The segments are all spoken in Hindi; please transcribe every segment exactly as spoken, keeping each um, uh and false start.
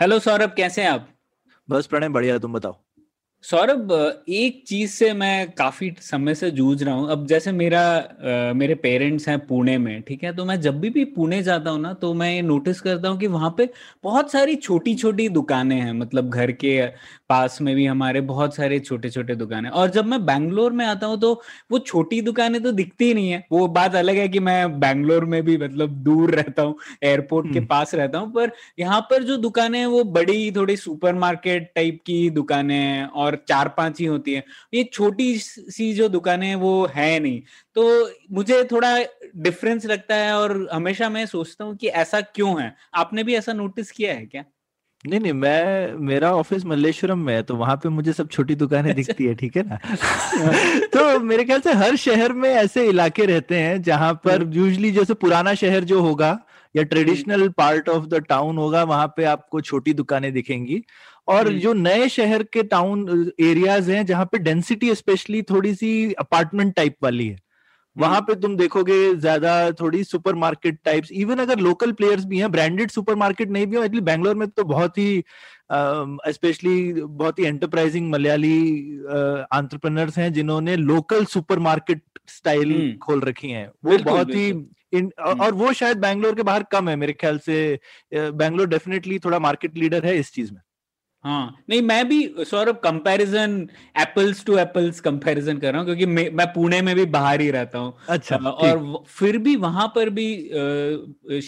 हेलो सौरभ, कैसे हैं आप? बस प्रणय बढ़िया, तुम बताओ। सौरभ, एक चीज से मैं काफी समय से जूझ रहा हूँ। अब जैसे मेरा आ, मेरे पेरेंट्स हैं पुणे में, ठीक है, तो मैं जब भी भी पुणे जाता हूँ ना तो मैं ये नोटिस करता हूँ कि वहाँ पे बहुत सारी छोटी छोटी दुकानें हैं। मतलब घर के पास में भी हमारे बहुत सारे छोटे छोटे दुकानें। और जब मैं बैंगलोर में आता हूँ तो वो छोटी दुकानें तो दिखती ही नहीं है। वो बात अलग है कि मैं बैंगलोर में भी मतलब दूर रहता हूँ, एयरपोर्ट के पास रहता हूँ, पर यहाँ पर जो दुकानें हैं वो बड़ी थोड़ी सुपर मार्केट टाइप की दुकानें हैं और और चार पांच ही होती है। ये छोटी सी जो दुकानें वो है नहीं, तो मुझे थोड़ा डिफरेंस लगता है और हमेशा मैं सोचता हूँ कि ऐसा क्यों है। आपने भी ऐसा नोटिस किया है क्या? नहीं नहीं, मैं मेरा ऑफिस मल्लेश्वरम में है तो वहां पे मुझे सब छोटी दुकानें दिखती है, ठीक है ना। तो मेरे ख्याल से हर शहर में ऐसे इलाके रहते हैं जहां पर यूजली जैसे पुराना शहर जो होगा या traditional part of the town होगा वहां पे आपको छोटी दुकानें दिखेंगी। और जो नए शहर के टाउन एरियाज हैं जहाँ पे डेंसिटी स्पेशली थोड़ी सी अपार्टमेंट टाइप वाली है, वहां पे तुम देखोगे ज्यादा थोड़ी सुपरमार्केट टाइप्स। इवन अगर लोकल प्लेयर्स भी हैं, ब्रांडेड सुपरमार्केट नहीं भी हो, एटलीस्ट बैंगलोर में तो बहुत ही स्पेशली uh, बहुत ही एंटरप्राइजिंग मलयाली एंटरप्रेन्योर्स uh, हैं जिन्होंने लोकल सुपरमार्केट स्टाइल खोल रखी हैं। वो बहुत ही इन, और वो शायद बैंगलोर के बाहर कम है मेरे ख्याल से। बैंगलोर डेफिनेटली थोड़ा मार्केट लीडर है इस चीज में। हाँ नहीं, मैं भी Saurabh comparison apples to apples comparison कर रहा हूँ क्योंकि मैं, मैं पुणे में भी बाहर ही रहता हूँ। अच्छा, और फिर भी वहां पर भी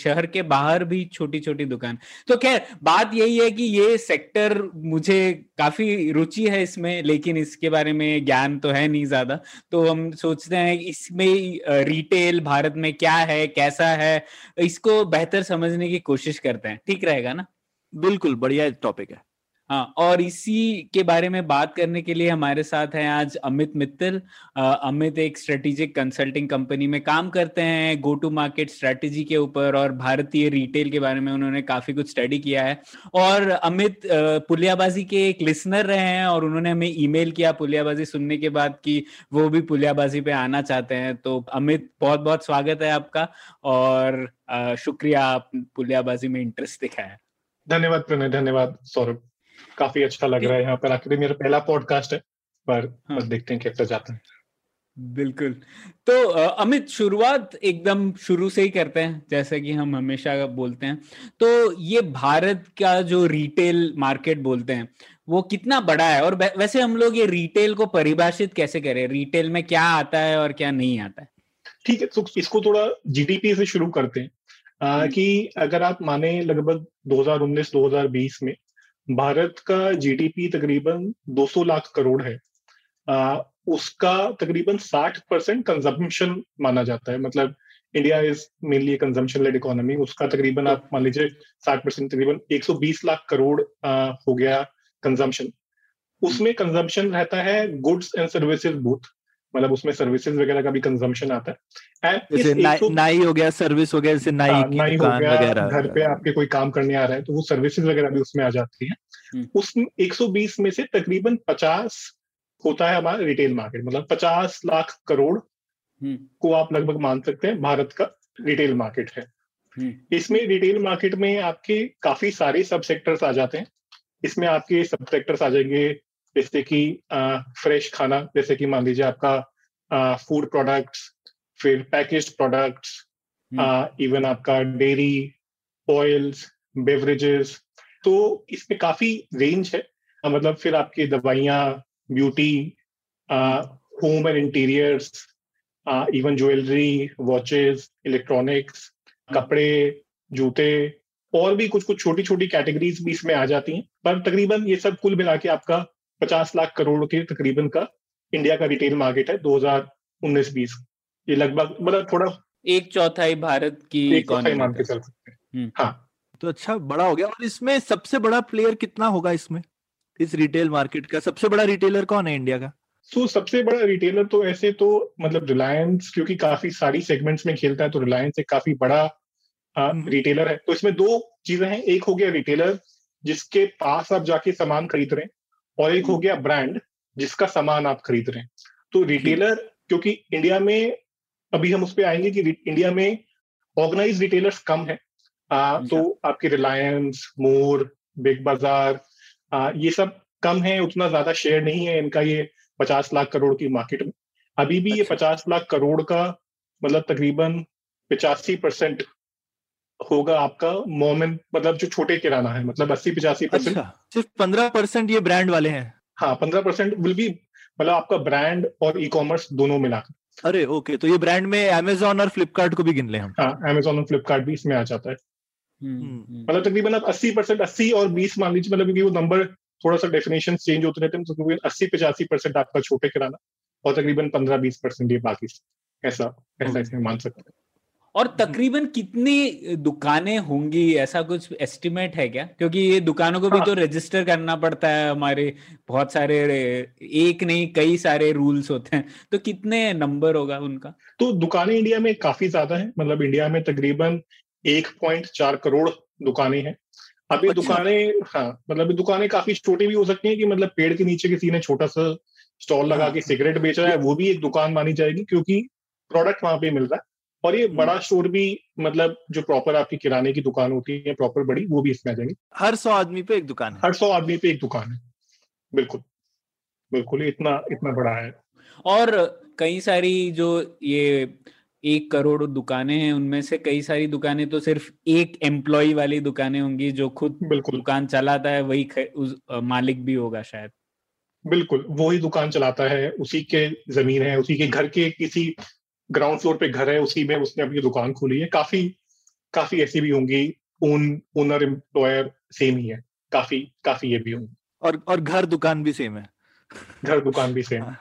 शहर के बाहर भी छोटी छोटी दुकान। तो खैर बात यही है कि ये सेक्टर मुझे काफी रुचि है इसमें, लेकिन इसके बारे में ज्ञान तो है नहीं ज्यादा। तो हम सोचते हैं इसमें रिटेल भारत में क्या है, कैसा है, इसको बेहतर समझने की कोशिश करते हैं। ठीक रहेगा ना? बिल्कुल, बढ़िया टॉपिक है। हाँ, और इसी के बारे में बात करने के लिए हमारे साथ हैं आज अमित मित्तल। अमित एक स्ट्रेटेजिक कंसल्टिंग कंपनी में काम करते हैं गो टू मार्केट स्ट्रेटेजी के ऊपर, और भारतीय रिटेल के बारे में उन्होंने काफी कुछ स्टडी किया है। और अमित पुलियाबाजी के एक लिसनर रहे हैं और उन्होंने हमें ईमेल किया पुलियाबाजी सुनने के बाद कि वो भी पुलियाबाजी पे आना चाहते हैं। तो अमित, बहुत बहुत स्वागत है आपका और शुक्रिया आप पुलियाबाजी में इंटरेस्ट दिखाया। धन्यवाद प्रणय, धन्यवाद सौरभ, काफी अच्छा लग रहा है यहाँ पर आके। मेरा पहला पॉडकास्ट है पर हाँ। देखते हैं कैसे जाता है। बिल्कुल, तो अमित शुरुआत एकदम शुरू से ही करते हैं जैसे कि हम हमेशा बोलते हैं। तो ये भारत का जो रिटेल मार्केट बोलते हैं वो कितना बड़ा है, और वैसे हम लोग ये रिटेल को परिभाषित कैसे करें? रिटेल में क्या आता है और क्या नहीं आता है? ठीक है, तो इसको थोड़ा जीडीपी से शुरू करते हैं आ, कि अगर आप माने लगभग दो हजार उन्नीस दो हजार बीस में भारत का जीडीपी तकरीबन दो सौ लाख करोड़ है। आ, उसका तकरीबन साठ परसेंट कंजम्पशन माना जाता है। मतलब India is mainly consumption led economy. उसका तकरीबन आप मान लीजिए साठ परसेंट तकरीबन एक सौ बीस लाख करोड़ आ, हो गया कंजम्पशन। उसमें कंजम्पशन रहता है गुड्स एंड सर्विसेज बूथ, मतलब उसमें सर्विसेज वगैरह का भी कंजम्पशन आता है। जैसे नाई हो गया, सर्विस हो गया, जैसे नाई की दुकान वगैरह, घर पे आपके कोई काम करने आ रहा है तो वो सर्विसेज वगैरह भी उसमें आ जाती है। उस एक सौ बीस में से तकरीबन पचास होता है हमारा रिटेल मार्केट। मतलब पचास लाख करोड़ को आप लगभग मान सकते हैं भारत का रिटेल मार्केट है। इसमें रिटेल मार्केट में आपके काफी सारे सब सेक्टर्स आ जाते हैं। इसमें आपके सब सेक्टर्स आ जाएंगे जैसे कि फ्रेश खाना, जैसे कि मान लीजिए आपका फूड प्रोडक्ट्स, फिर पैकेज्ड प्रोडक्ट्स, इवन आपका डेयरी, ऑयल्स, बेवरेजेस। तो इसमें काफी रेंज है। मतलब फिर आपकी दवाइयाँ, beauty, home and interiors, even jewellery, watches, electronics, कपड़े, जूते, और भी कुछ कुछ छोटी छोटी कैटेगरीज भी इसमें आ जाती हैं। पर तकरीबन ये सब कुल मिला के आपका पचास लाख करोड़ के तकरीबन का इंडिया का रिटेल मार्केट है दो हजार उन्नीस बीस। ये लगभग मतलब थोड़ा एक चौथाई भारत की इकोनॉमी मार्केट चल सकते हैं। हाँ, तो अच्छा बड़ा हो गया। और इसमें सबसे बड़ा प्लेयर कितना होगा इसमें, इस रिटेल मार्केट का सबसे बड़ा रिटेलर कौन है इंडिया का? सो so, सबसे बड़ा रिटेलर तो ऐसे तो मतलब रिलायंस, क्योंकि काफी सारी सेगमेंट्स में खेलता है, तो रिलायंस एक काफी बड़ा आ, रिटेलर है। तो इसमें दो चीजें हैं, एक हो गया रिटेलर जिसके पास आप जाके सामान खरीद रहे हैं, और एक हो गया ब्रांड जिसका सामान आप खरीद रहे हैं। तो रिटेलर, क्योंकि इंडिया में अभी हम उस पर आएंगे कि इंडिया में ऑर्गेनाइज रिटेलर्स कम है, आ, तो आपके रिलायंस, मोर, बिग बाजार, आ, ये सब कम है, उतना ज्यादा शेयर नहीं है इनका ये पचास लाख करोड़ की मार्केट में। अभी भी अच्छा। ये पचास लाख करोड़ का मतलब तकरीबन पिचासी परसेंट होगा आपका मोमेंट, मतलब जो छोटे किराना है, मतलब अस्सी पिचासी परसेंट, सिर्फ पंद्रह परसेंट ये ब्रांड वाले हैं। हाँ, पंद्रह परसेंट विल बी मतलब आपका ब्रांड और ई कॉमर्स दोनों मिलाकर। अरे ओके, तो ये ब्रांड में अमेजोन और फ्लिपकार्ट को भी गिन ले हम। हाँ, अमेजोन और फ्लिपकार्ट भी इसमें आ जाता है। मतलब तकरीबन आप अस्सी परसेंट, अस्सी और बीस मान लीजिए, मतलब क्योंकि वो नंबर थोड़ा सा डेफिनेशन चेंज होते रहते हैं, तो तकरीबन अस्सी पचासी परसेंट आपका छोटे किराना और तकरीबन पंद्रह बीस परसेंट ये बाकी, ऐसा ऐसा इसमें मान सकते हैं। और तकरीबन कितनी दुकानें होंगी, ऐसा कुछ एस्टिमेट है क्या? क्योंकि ये दुकानों को भी हाँ। तो रजिस्टर करना पड़ता है, हमारे बहुत सारे, एक नहीं कई सारे रूल्स होते हैं, तो कितने नंबर होगा उनका? तो दुकानें इंडिया में काफी ज्यादा है, मतलब इंडिया में तकरीबन एक पॉइंट चार करोड़ दुकानें हैं। अब ये दुकानें, हाँ मतलब दुकानें काफी छोटी भी हो सकती हैं कि मतलब पेड़ के नीचे किसी ने छोटा सा स्टॉल लगा के सिगरेट बेच रहा है, वो भी एक दुकान मानी जाएगी क्योंकि प्रोडक्ट वहां पे मिल रहा है। और ये बड़ा स्टोर भी, मतलब जो प्रॉपर आपकी किराने की दुकान होती है प्रॉपर बड़ी, वो भी इसमें आ जाएंगे। हर सौ आदमी पे एक दुकान है। हर सौ आदमी पे एक दुकान है, बिल्कुल बिल्कुल, इतना इतना बड़ा है। और कई सारी जो ये एक करोड़ दुकानें हैं, उनमें से कई सारी दुकानें तो सिर्फ एक एम्प्लॉय वाली दुकानें होंगी, जो खुद दुकान चलाता है वही उस मालिक भी होगा शायद। बिल्कुल, वो ही दुकान चलाता है, उसी के जमीन है, उसी के घर के किसी ग्राउंड फ्लोर पे घर है, उसी में उसने अपनी दुकान खोली है। काफी काफी ऐसी भी होंगी, ओन ओनर एम्प्लॉयर सेम ही है, काफी काफी ये भी होंगी। और और घर दुकान भी सेम है, घर दुकान भी सेम है।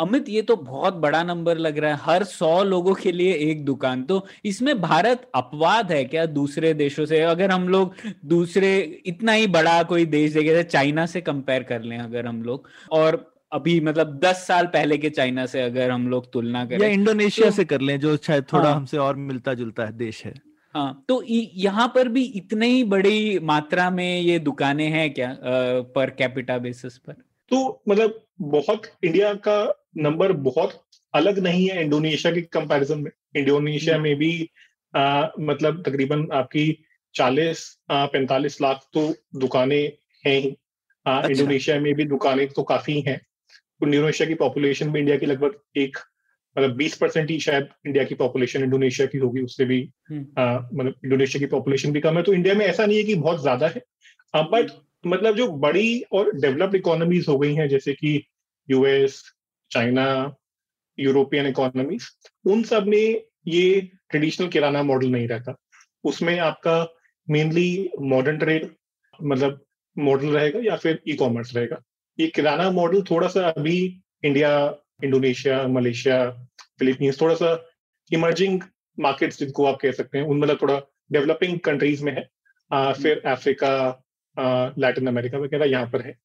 अमित, ये तो बहुत बड़ा नंबर लग रहा है, हर सौ लोगों के लिए एक दुकान। तो इसमें भारत अपवाद है क्या दूसरे देशों से? अगर हम लोग दूसरे इतना ही बड़ा कोई देश देखे, चाइना से कंपेयर कर लें अगर हम लोग, और अभी मतलब दस साल पहले के चाइना से अगर हम लोग तुलना करें, या इंडोनेशिया तो, से कर लें जो शायद थोड़ा हाँ, हमसे और मिलता जुलता है देश है। हाँ, तो यहाँ पर भी इतने ही बड़ी मात्रा में ये दुकानें हैं क्या आ, पर कैपिटा बेसिस पर? तो मतलब बहुत, इंडिया का नंबर बहुत अलग नहीं है इंडोनेशिया के कंपैरिजन में। इंडोनेशिया में भी आ, मतलब तकरीबन आपकी चालीस पैंतालीस लाख तो दुकानें हैं ही। अच्छा। इंडोनेशिया में भी दुकानें तो काफी हैं। इंडोनेशिया की पॉपुलेशन भी इंडिया की लगभग एक मतलब बीस परसेंट ही शायद इंडिया की पॉपुलेशन इंडोनेशिया की होगी, उससे भी आ, मतलब इंडोनेशिया की पॉपुलेशन भी कम है। तो इंडिया में ऐसा नहीं है कि बहुत ज्यादा है, बट मतलब जो बड़ी और डेवलप्ड इकोनॉमीज हो गई हैं जैसे कि यूएस, चाइना, यूरोपियन इकोनॉमीज, उन सब में ये ट्रेडिशनल किराना मॉडल नहीं रहता। उसमें आपका मेनली मॉडर्न ट्रेड मतलब मॉडल रहेगा या फिर ई कॉमर्स रहेगा। ये किराना मॉडल थोड़ा सा अभी इंडिया, इंडोनेशिया, मलेशिया, फिलीपींस, थोड़ा सा इमर्जिंग मार्केट्स जिनको आप कह सकते हैं, उन मतलब थोड़ा डेवलपिंग कंट्रीज में है। आ, फिर अफ्रीका, लैटिन अमेरिका वगैरह यहाँ पर है।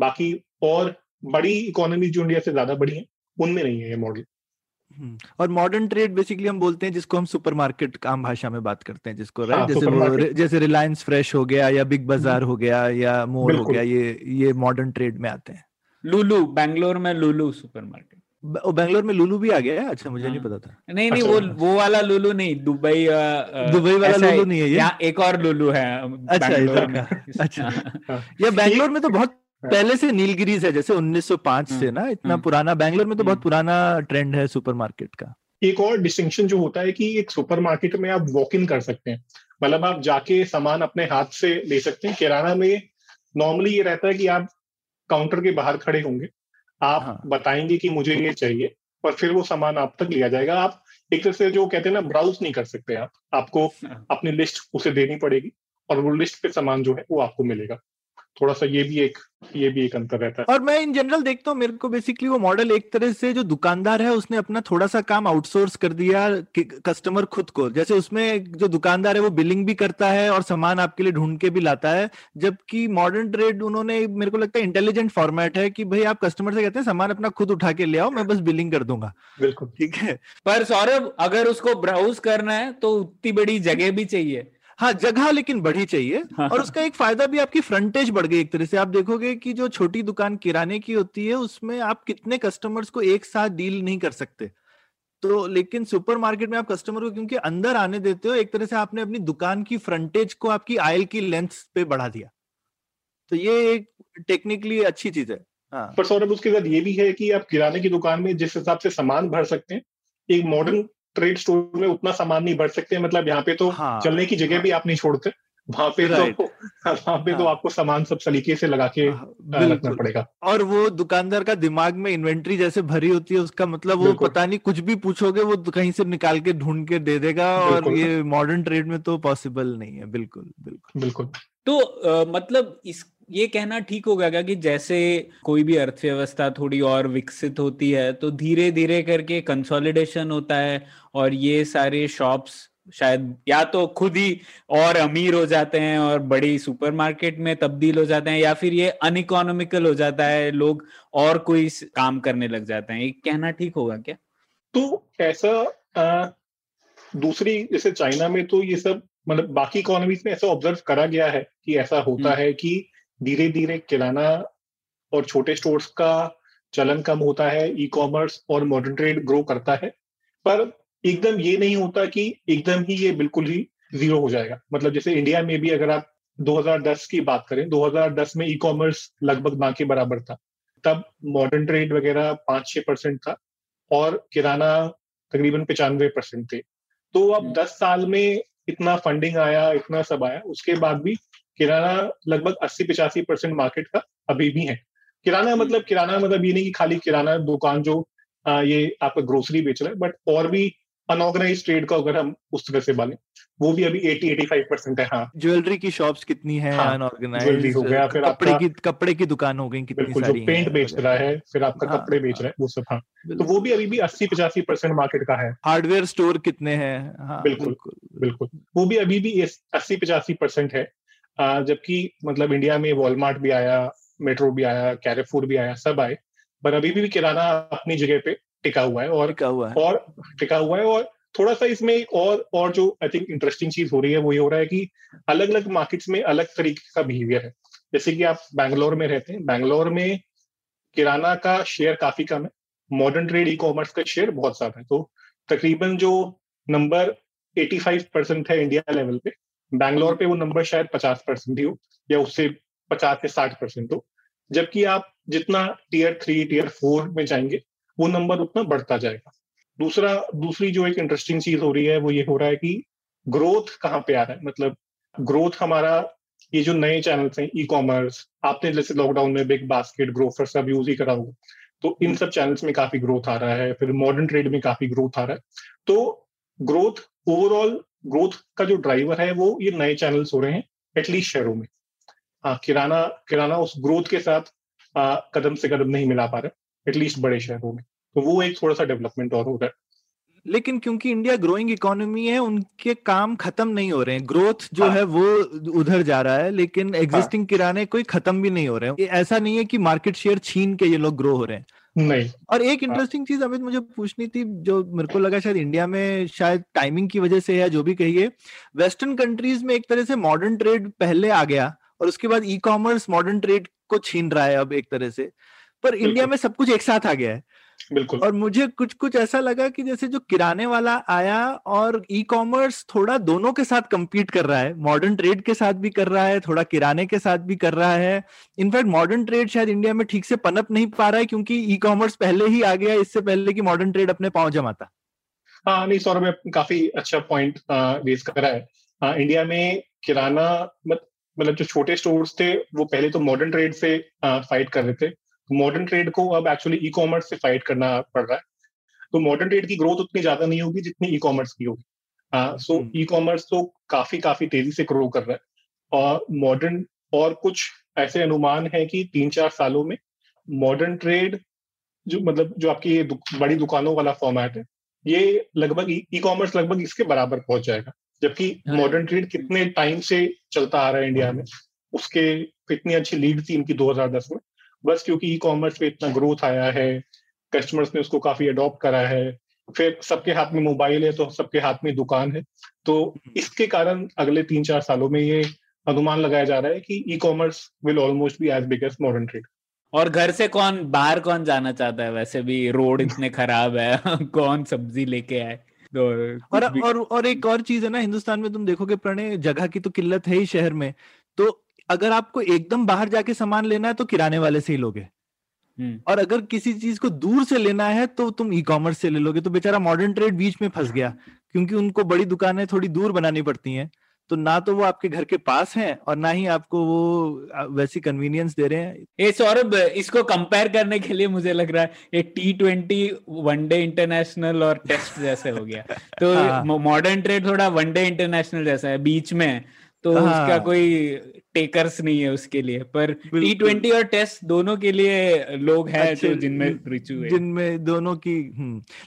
बाकी और बड़ी इकोनॉमी जो इंडिया से ज्यादा बड़ी है उनमें नहीं है ये मॉडल। और मॉडर्न ट्रेड बेसिकली हम बोलते हैं जिसको हम सुपरमार्केट आम भाषा में बात करते हैं जिसको, हाँ, जैसे जैसे रिलायंस फ्रेश हो गया या बिग बाजार हो गया या मोर हो गया, ये ये मॉडर्न ट्रेड में आते हैं। लुलू, बैंगलोर में लुलू सुपरमार्केट, बैंगलोर में लुलू भी आ गया है? अच्छा, मुझे हाँ। नहीं पता था। नहीं नहीं, वो वो वाला लुलू नहीं, दुबई दुबई वाला लुलू नहीं है, यहाँ एक और लुलू है। अच्छा, इधर का। अच्छा, ये बैंगलोर में तो बहुत पहले से नीलगिरीज है, जैसे उन्नीस सौ पाँच से ना, इतना पुराना बैंगलोर में तो बहुत पुराना ट्रेंड है सुपरमार्केट का। एक और डिस्टिंक्शन जो होता है कि एक सुपरमार्केट में आप वॉक इन कर सकते हैं, मतलब आप जाके सामान अपने हाथ से ले सकते हैं। किराना में नॉर्मली ये रहता है कि आप काउंटर के बाहर खड़े होंगे, आप हाँ। बताएंगे कि मुझे ये चाहिए और फिर वो सामान आप तक लिया जाएगा। आप एक तरह से जो कहते हैं ना, ब्राउज नहीं कर सकते आप, आपको अपनी लिस्ट उसे देनी पड़ेगी और वो लिस्ट पे सामान जो है वो आपको मिलेगा। थोड़ा सा ये भी एक ये भी एक अंतर रहता है। और मैं इन जनरल देखता हूँ, मेरे को बेसिकली वो मॉडल एक तरह से जो दुकानदार है उसने अपना थोड़ा सा काम आउटसोर्स कर दिया कस्टमर खुद को। जैसे उसमें जो दुकानदार है वो बिलिंग भी करता है और सामान आपके लिए ढूंढ के भी लाता है, जबकि मॉडर्न ट्रेड उन्होंने, मेरे को लगता है इंटेलिजेंट फॉर्मेट है कि भाई आप कस्टमर से कहते हैं सामान अपना खुद उठा के ले आओ, मैं बस बिलिंग कर दूंगा। बिल्कुल ठीक है, पर सौरभ अगर उसको ब्राउज करना है तो उतनी बड़ी जगह भी चाहिए। हाँ, जगह लेकिन बड़ी चाहिए। और उसका एक फायदा भी, आपकी फ्रंटेज बढ़ गई एक तरह से। आप देखोगे कि जो छोटी दुकान किराने की होती है उसमें आप कितने कस्टमर्स को एक साथ डील नहीं कर सकते, तो लेकिन सुपरमार्केट में आप कस्टमर को क्योंकि अंदर आने देते हो, एक तरह से आपने अपनी दुकान की फ्रंटेज को आपकी आयल की लेंथ पे बढ़ा दिया, तो ये एक टेक्निकली अच्छी चीज है। हाँ। पर सौरभ उसके साथ ये भी है कि आप किराने की दुकान में जिस हिसाब से सामान भर सकते हैं एक मॉडर्न ट्रेड स्टोर में उतना सामान नहीं बढ़ सकते। मतलब यहाँ पे तो हाँ, चलने की जगह हाँ, भी आप नहीं छोड़ते, वहां पे तो वहां पे हाँ, तो आपको सामान सब सलीके से लगा के रखना पड़ेगा। और वो दुकानदार का दिमाग में इन्वेंट्री जैसे भरी होती है, उसका मतलब वो पता नहीं कुछ भी पूछोगे वो कहीं से निकाल के ढूंढ के दे देगा, और ये मॉडर्न ट्रेड में तो पॉसिबल नहीं है। बिल्कुल बिल्कुल बिल्कुल। तो आ, मतलब इस ये कहना ठीक होगा क्या कि जैसे कोई भी अर्थव्यवस्था थोड़ी और विकसित होती है तो धीरे धीरे करके कंसोलिडेशन होता है, और ये सारे शॉप्स शायद या तो खुद ही और अमीर हो जाते हैं और बड़ी सुपरमार्केट में तब्दील हो जाते हैं, या फिर ये अनइकोनॉमिकल हो जाता है, लोग और कोई काम करने लग जाते हैं। ये कहना ठीक होगा क्या? तो ऐसा आ, दूसरी जैसे चाइना में तो ये सब मतलब बाकी इकोनॉमीज में ऐसा ऑब्जर्व करा गया है कि ऐसा होता है कि धीरे धीरे किराना और छोटे स्टोर्स का चलन कम होता है, ई कॉमर्स और मॉडर्न ट्रेड ग्रो करता है, पर एकदम ये नहीं होता कि एकदम ही ये बिल्कुल ही जीरो हो जाएगा। मतलब जैसे इंडिया में भी अगर आप दो हज़ार दस की बात करें, दो हज़ार दस में ई कॉमर्स लगभग ना के बराबर था, तब मॉडर्न ट्रेड वगैरह पाँच छः परसेंट था और किराना तकरीबन पचानवे परसेंट थे। तो अब दस साल में इतना फंडिंग आया, इतना सब आया, उसके बाद भी किराना लगभग अस्सी पचासी परसेंट मार्केट का अभी भी है। किराना मतलब किराना मतलब ये नहीं कि खाली किराना दुकान जो आ, ये आपका ग्रोसरी बेच रहा है, बट और भी अनऑर्गेनाइज ट्रेड का अगर हम उस तरह से बालें वो भी अभी अस्सी पचासी परसेंट है। हाँ, ज्वेलरी की शॉप्स कितनी है, हाँ, अनऑर्गेनाइज हो गया, फिर कपड़े की कपड़े की दुकान हो गई कितनी सारी, पेंट बेच रहा है, फिर आपका कपड़े बेच रहा है, वो सब। हाँ, तो वो भी अभी भी अस्सी पचासी परसेंट मार्केट का है। हार्डवेयर स्टोर कितने हैं, बिल्कुल बिल्कुल, वो भी अभी भी अस्सी पचासी परसेंट है। जबकि मतलब इंडिया में वॉलमार्ट भी आया, मेट्रो भी आया, कैरेफूर भी आया, सब आए, पर अभी भी किराना अपनी जगह पे टिका हुआ है और टिका हुआ है और टिका हुआ है और थोड़ा सा इसमें एक और और जो आई थिंक इंटरेस्टिंग चीज हो रही है वो ये हो रहा है कि अलग अलग मार्केट्स में अलग तरीके का बिहेवियर है। जैसे कि आप बैंगलोर में रहते हैं, बैंगलोर में किराना का शेयर काफी कम है, मॉडर्न ट्रेड ई कॉमर्स का शेयर बहुत ज्यादा है। तो तकरीबन जो नंबर एटी फाइव परसेंट है इंडिया लेवल पे, बैंगलोर पे वो नंबर शायद पचास परसेंट ही हो या उससे पचास से साठ परसेंट हो। जबकि आप जितना टीयर थ्री टीयर फोर में जाएंगे वो नंबर उतना बढ़ता जाएगा। दूसरा दूसरी जो एक इंटरेस्टिंग चीज हो रही है वो ये हो रहा है कि ग्रोथ कहाँ पे आ रहा है। मतलब ग्रोथ हमारा ये जो नए चैनल्स हैं ई कॉमर्स, आपने जैसे लॉकडाउन में बिग बास्केट, ग्रोफर सब यूज ही करा होगा, तो इन सब चैनल्स में काफी ग्रोथ आ रहा है, फिर मॉडर्न ट्रेड में काफी ग्रोथ आ रहा है। तो ग्रोथ ओवरऑल ग्रोथ का जो ड्राइवर है वो ये नए चैनल्स हो रहे हैं एटलीस्ट शहरों में। हाँ, किराना किराना उस ग्रोथ के साथ आ, कदम से कदम नहीं मिला पा रहा एटलीस्ट बड़े शहरों में, तो वो एक थोड़ा सा डेवलपमेंट और हो रहा है। लेकिन क्योंकि इंडिया ग्रोइंग इकोनॉमी है उनके काम खत्म नहीं हो रहे हैं, ग्रोथ जो हाँ, है वो उधर जा रहा है, लेकिन एग्जिस्टिंग हाँ, किराने कोई खत्म भी नहीं हो रहे हैं। ऐसा नहीं है कि मार्केट शेयर छीन के ये लोग ग्रो हो रहे हैं, नहीं। और एक इंटरेस्टिंग चीज अमित मुझे पूछनी थी, जो मेरे को लगा शायद इंडिया में शायद टाइमिंग की वजह से है, जो भी कहिए, वेस्टर्न कंट्रीज में एक तरह से मॉडर्न ट्रेड पहले आ गया और उसके बाद ई कॉमर्स मॉडर्न ट्रेड को छीन रहा है अब एक तरह से, पर इंडिया में सब कुछ एक साथ आ गया है। बिल्कुल। और मुझे कुछ कुछ ऐसा लगा कि जैसे जो किराने वाला आया और ई कॉमर्स थोड़ा दोनों के साथ कम्पीट कर रहा है, मॉडर्न ट्रेड के साथ भी कर रहा है, थोड़ा किराने के साथ भी कर रहा है। इनफैक्ट मॉडर्न ट्रेड शायद इंडिया में ठीक से पनप नहीं पा रहा है क्योंकि ई कॉमर्स पहले ही आ गया, इससे पहले कि मॉडर्न ट्रेड अपने पांव जमाता। हाँ, नहीं सौरभ ने काफी अच्छा पॉइंट रेज करा है। आ, इंडिया में किराना मतलब जो छोटे स्टोर्स थे वो पहले तो मॉडर्न ट्रेड से फाइट कर रहे थे, मॉडर्न ट्रेड को अब एक्चुअली ई कॉमर्स से फाइट करना पड़ रहा है। तो मॉडर्न ट्रेड की ग्रोथ उतनी ज्यादा नहीं होगी जितनी ई कॉमर्स की होगी। सो ई कॉमर्स तो काफी काफी तेजी से ग्रो कर रहा है और मॉडर्न और कुछ ऐसे अनुमान है कि तीन चार सालों में मॉडर्न ट्रेड जो मतलब जो आपकी ये दु, बड़ी दुकानों वाला फॉर्मेट है ये लगभग ई कॉमर्स लगभग इसके बराबर पहुंच जाएगा, जबकि मॉडर्न ट्रेड कितने टाइम से चलता आ रहा है इंडिया में, उसके इतनी अच्छी लीड थी इनकी दो हज़ार दस में, बस क्योंकि ई कॉमर्स पे इतना ग्रोथ आया है, कस्टमर्स ने उसको काफी अडॉप्ट करा है, फिर सबके हाथ में मोबाइल है तो सबके हाथ में दुकान है, तो इसके कारण अगले तीन चार सालों में ये अनुमान लगाया जा रहा है कि e commerce will almost be as big as modern trade. और घर से कौन बाहर कौन जाना चाहता है, वैसे भी रोड इतने खराब है कौन सब्जी लेके आए। और, और और एक और चीज है ना, हिंदुस्तान में तुम देखोगे प्रणय, जगह की तो किल्लत है ही शहर में, तो अगर आपको एकदम बाहर जाके सामान लेना है तो किराने वाले से ही लोगे, और अगर किसी चीज को दूर से लेना है तो तुम ई कॉमर्स से ले लोगे। तो बेचारा मॉडर्न ट्रेड बीच में फंस गया, क्योंकि उनको बड़ी दुकानें थोड़ी दूर बनानी पड़ती हैं, तो ना तो वो आपके घर के पास हैं और ना ही आपको वो वैसी कन्वीनियंस दे रहे हैं। ए सौरभ, इसको कंपेयर करने के लिए मुझे लग रहा है एक टी ट्वेंटी वनडे इंटरनेशनल और टेस्ट जैसे हो गया, तो मॉडर्न ट्रेड थोड़ा वनडे इंटरनेशनल जैसा है, बीच में तो हाँ। उसका कोई टेकर्स नहीं है उसके लिए, पर टी ट्वेंटी और टेस्ट दोनों के लिए लोग हैं तो जिनमें रुचि है, जिनमें दोनों की।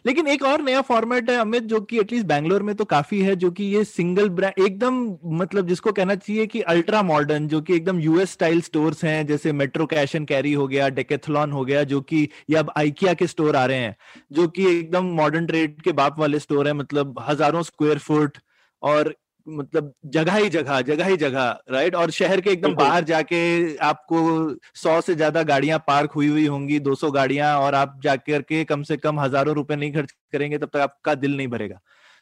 लेकिन एक और नया फॉर्मेट है अमित, जो कि एटलीस्ट बैंगलोर में तो काफी है, जो कि ये सिंगल ब्रांड एकदम, मतलब जिसको कहना चाहिए कि अल्ट्रा मॉडर्न, जो कि एकदम यूएस स्टाइल स्टोर्स हैं, जैसे मेट्रो कैश एंड कैरी हो गया, डेकेथलॉन हो गया, जो कि ये अब आइकिया के स्टोर आ रहे हैं, जो कि एकदम मॉडर्न ट्रेड के बाप वाले स्टोर है, मतलब हजारों स्क्वायर फुट और मतलब जगह ही जगह जगह ही जगह राइट, और शहर के एकदम बाहर जाके आपको सौ से ज्यादा गाड़ियां पार्क हुई हुई होंगी, दो सौ गाड़ियां, और आप जाकर के कम से कम हजारों रुपए नहीं खर्च करेंगे तब तक आपका दिल नहीं भरेगा।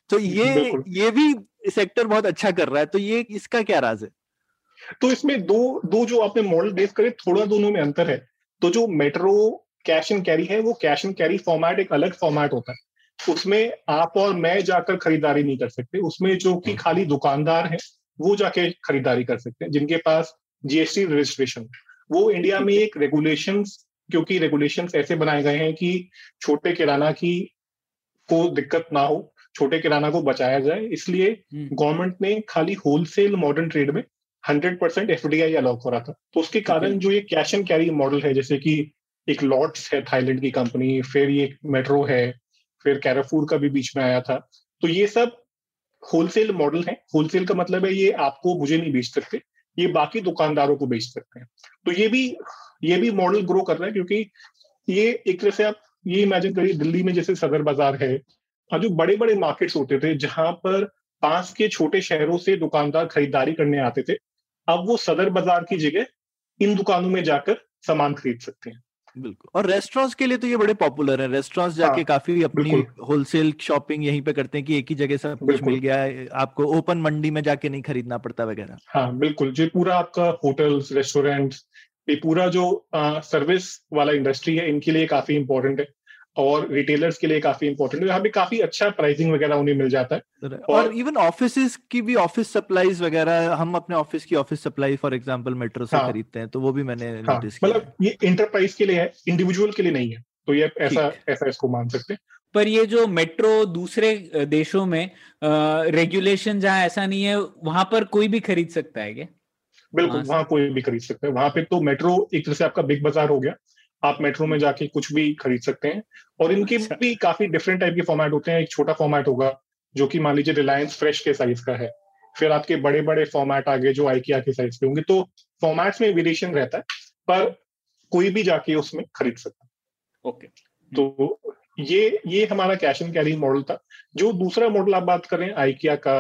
तो ये ये भी सेक्टर बहुत अच्छा कर रहा है, तो ये इसका क्या राज है? तो इसमें दो दो जो आपने मॉडल बेस करे, थोड़ा दोनों में अंतर है। तो जो मेट्रो कैश एंड कैरी है, वो कैश एंड कैरी फॉर्मेट एक अलग फॉर्मेट होता है, उसमें आप और मैं जाकर खरीदारी नहीं कर सकते, उसमें जो कि खाली दुकानदार हैं वो जाके खरीदारी कर सकते हैं, जिनके पास जीएसटी रजिस्ट्रेशन। वो इंडिया में एक रेगुलेशंस, क्योंकि रेगुलेशंस ऐसे बनाए गए हैं कि छोटे किराना की को दिक्कत ना हो, छोटे किराना को बचाया जाए, इसलिए गवर्नमेंट ने खाली होलसेल मॉडर्न ट्रेड में हंड्रेड परसेंट एफडीआई अलाउ करा था। तो उसके कारण जो ये कैश एंड कैरी मॉडल है, जैसे कि एक लॉट्स है थाईलैंड की कंपनी, फिर ये मेट्रो है, फिर कैरेफूर का भी बीच में आया था, तो ये सब होलसेल मॉडल है। होलसेल का मतलब है ये आपको मुझे नहीं बेच सकते, ये बाकी दुकानदारों को बेच सकते हैं। तो ये भी ये भी मॉडल ग्रो कर रहा है, क्योंकि ये एक तरह से आप ये इमेजिन करिए, दिल्ली में जैसे सदर बाजार है, और जो बड़े बड़े मार्केट्स होते थे जहां पर पास के छोटे शहरों से दुकानदार खरीदारी करने आते थे, अब वो सदर बाजार की जगह इन दुकानों में जाकर सामान खरीद सकते हैं। बिल्कुल, और रेस्टोरेंट्स के लिए तो ये बड़े पॉपुलर है, रेस्टोरेंट्स जाके हाँ, काफी अपनी होलसेल शॉपिंग यहीं पे करते हैं कि एक ही जगह सब कुछ मिल गया है, आपको ओपन मंडी में जाके नहीं खरीदना पड़ता वगैरह। हाँ बिल्कुल, जो पूरा आपका होटल्स, रेस्टोरेंट्स, ये पूरा जो सर्विस वाला इंडस्ट्री है, इनके लिए काफी इंपॉर्टेंट है, और रिटेलर्स के लिए काफी इंपॉर्टेंट है, यहाँ पे काफी अच्छा प्राइसिंग वगैरह उन्हें मिल जाता है। और इवन ऑफिसेस की भी ऑफिस सप्लाईज वगैरह, हम अपने ऑफिस की office supply for example metro से खरीदते हैं, तो वो भी मैंने नोटिस किया। मतलब ये एंटरप्राइज के लिए है, इंडिविजुअल के लिए नहीं है, तो ये ऐसा ऐसा इसको मान सकते हैं। पर ये जो मेट्रो दूसरे देशों में रेगुलेशन जहाँ ऐसा नहीं है, वहां पर कोई भी खरीद सकता है क्या? बिल्कुल, वहां कोई भी खरीद सकता है। वहां पे तो मेट्रो एक तरह से आपका बिग बाजार हो गया, आप मेट्रो में जाके कुछ भी खरीद सकते हैं, और इनके भी काफी डिफरेंट टाइप के फॉर्मेट होते हैं। एक छोटा फॉर्मेट होगा जो कि मान लीजिए रिलायंस फ्रेश के साइज का है, फिर आपके बड़े बड़े फॉर्मेट आगे जो आइकिया के साइज के होंगे, तो फॉर्मेट्स में वेरिएशन रहता है, पर कोई भी जाके उसमें खरीद सकता है। ओके, तो ये ये हमारा कैश एंड कैरी मॉडल था। जो दूसरा मॉडल आप बात करें आइकिया का,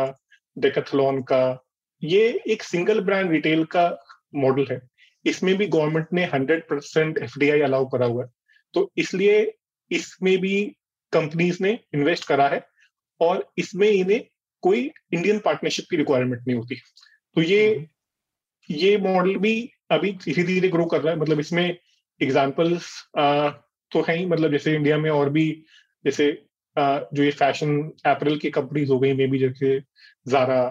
डेकाथलॉन का, ये एक सिंगल ब्रांड रिटेल का मॉडल है, इसमें भी गवर्नमेंट ने हंड्रेड परसेंट एफडीआई अलाउ करा हुआ है, तो इसलिए इसमें भी कंपनीज ने इन्वेस्ट करा है, और इसमें इन्हें कोई इंडियन पार्टनरशिप की रिक्वायरमेंट नहीं होती। तो ये ये मॉडल भी अभी धीरे धीरे ग्रो कर रहा है। मतलब इसमें एग्जांपल्स तो है ही, मतलब जैसे इंडिया में और भी जैसे आ, जो ये फैशन एपरल की कंपनीज हो गई, मे बी जैसे जारा,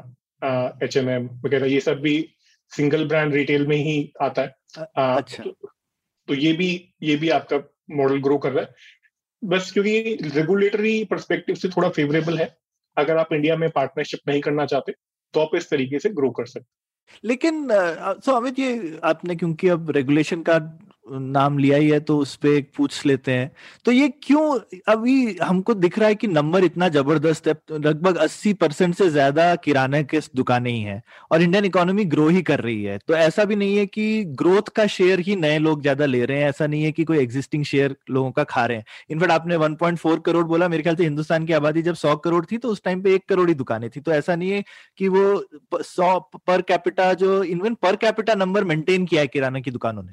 एच एन एम वगैरह, ये सब भी सिंगल ब्रांड रिटेल में ही आता है। अच्छा। तो, तो ये भी ये भी आपका मॉडल ग्रो कर रहा है, बस क्योंकि रेगुलेटरी पर्सपेक्टिव से थोड़ा फेवरेबल है। अगर आप इंडिया में पार्टनरशिप नहीं करना चाहते तो आप इस तरीके से ग्रो कर सकते। लेकिन सो अमित, ये आपने क्योंकि अब रेगुलेशन का नाम लिया ही है तो उस पर पूछ लेते हैं, तो ये क्यों अभी हमको दिख रहा है कि नंबर इतना जबरदस्त है, लगभग अस्सी परसेंट से ज्यादा किराने के दुकानें ही हैं और इंडियन इकोनॉमी ग्रो ही कर रही है, तो ऐसा भी नहीं है कि ग्रोथ का शेयर ही नए लोग ज्यादा ले रहे हैं, ऐसा नहीं है कि कोई एग्जिस्टिंग शेयर लोगों का खा रहे हैं। इनफैक्ट आपने एक पॉइंट चार करोड़ बोला, मेरे ख्याल से हिंदुस्तान की आबादी जब सौ करोड़ थी तो उस टाइम पे एक करोड़ ही दुकानें थी, तो ऐसा नहीं है कि वो सौ पर कैपिटा जो even per capita number maintain किया है किराना की दुकानों ने,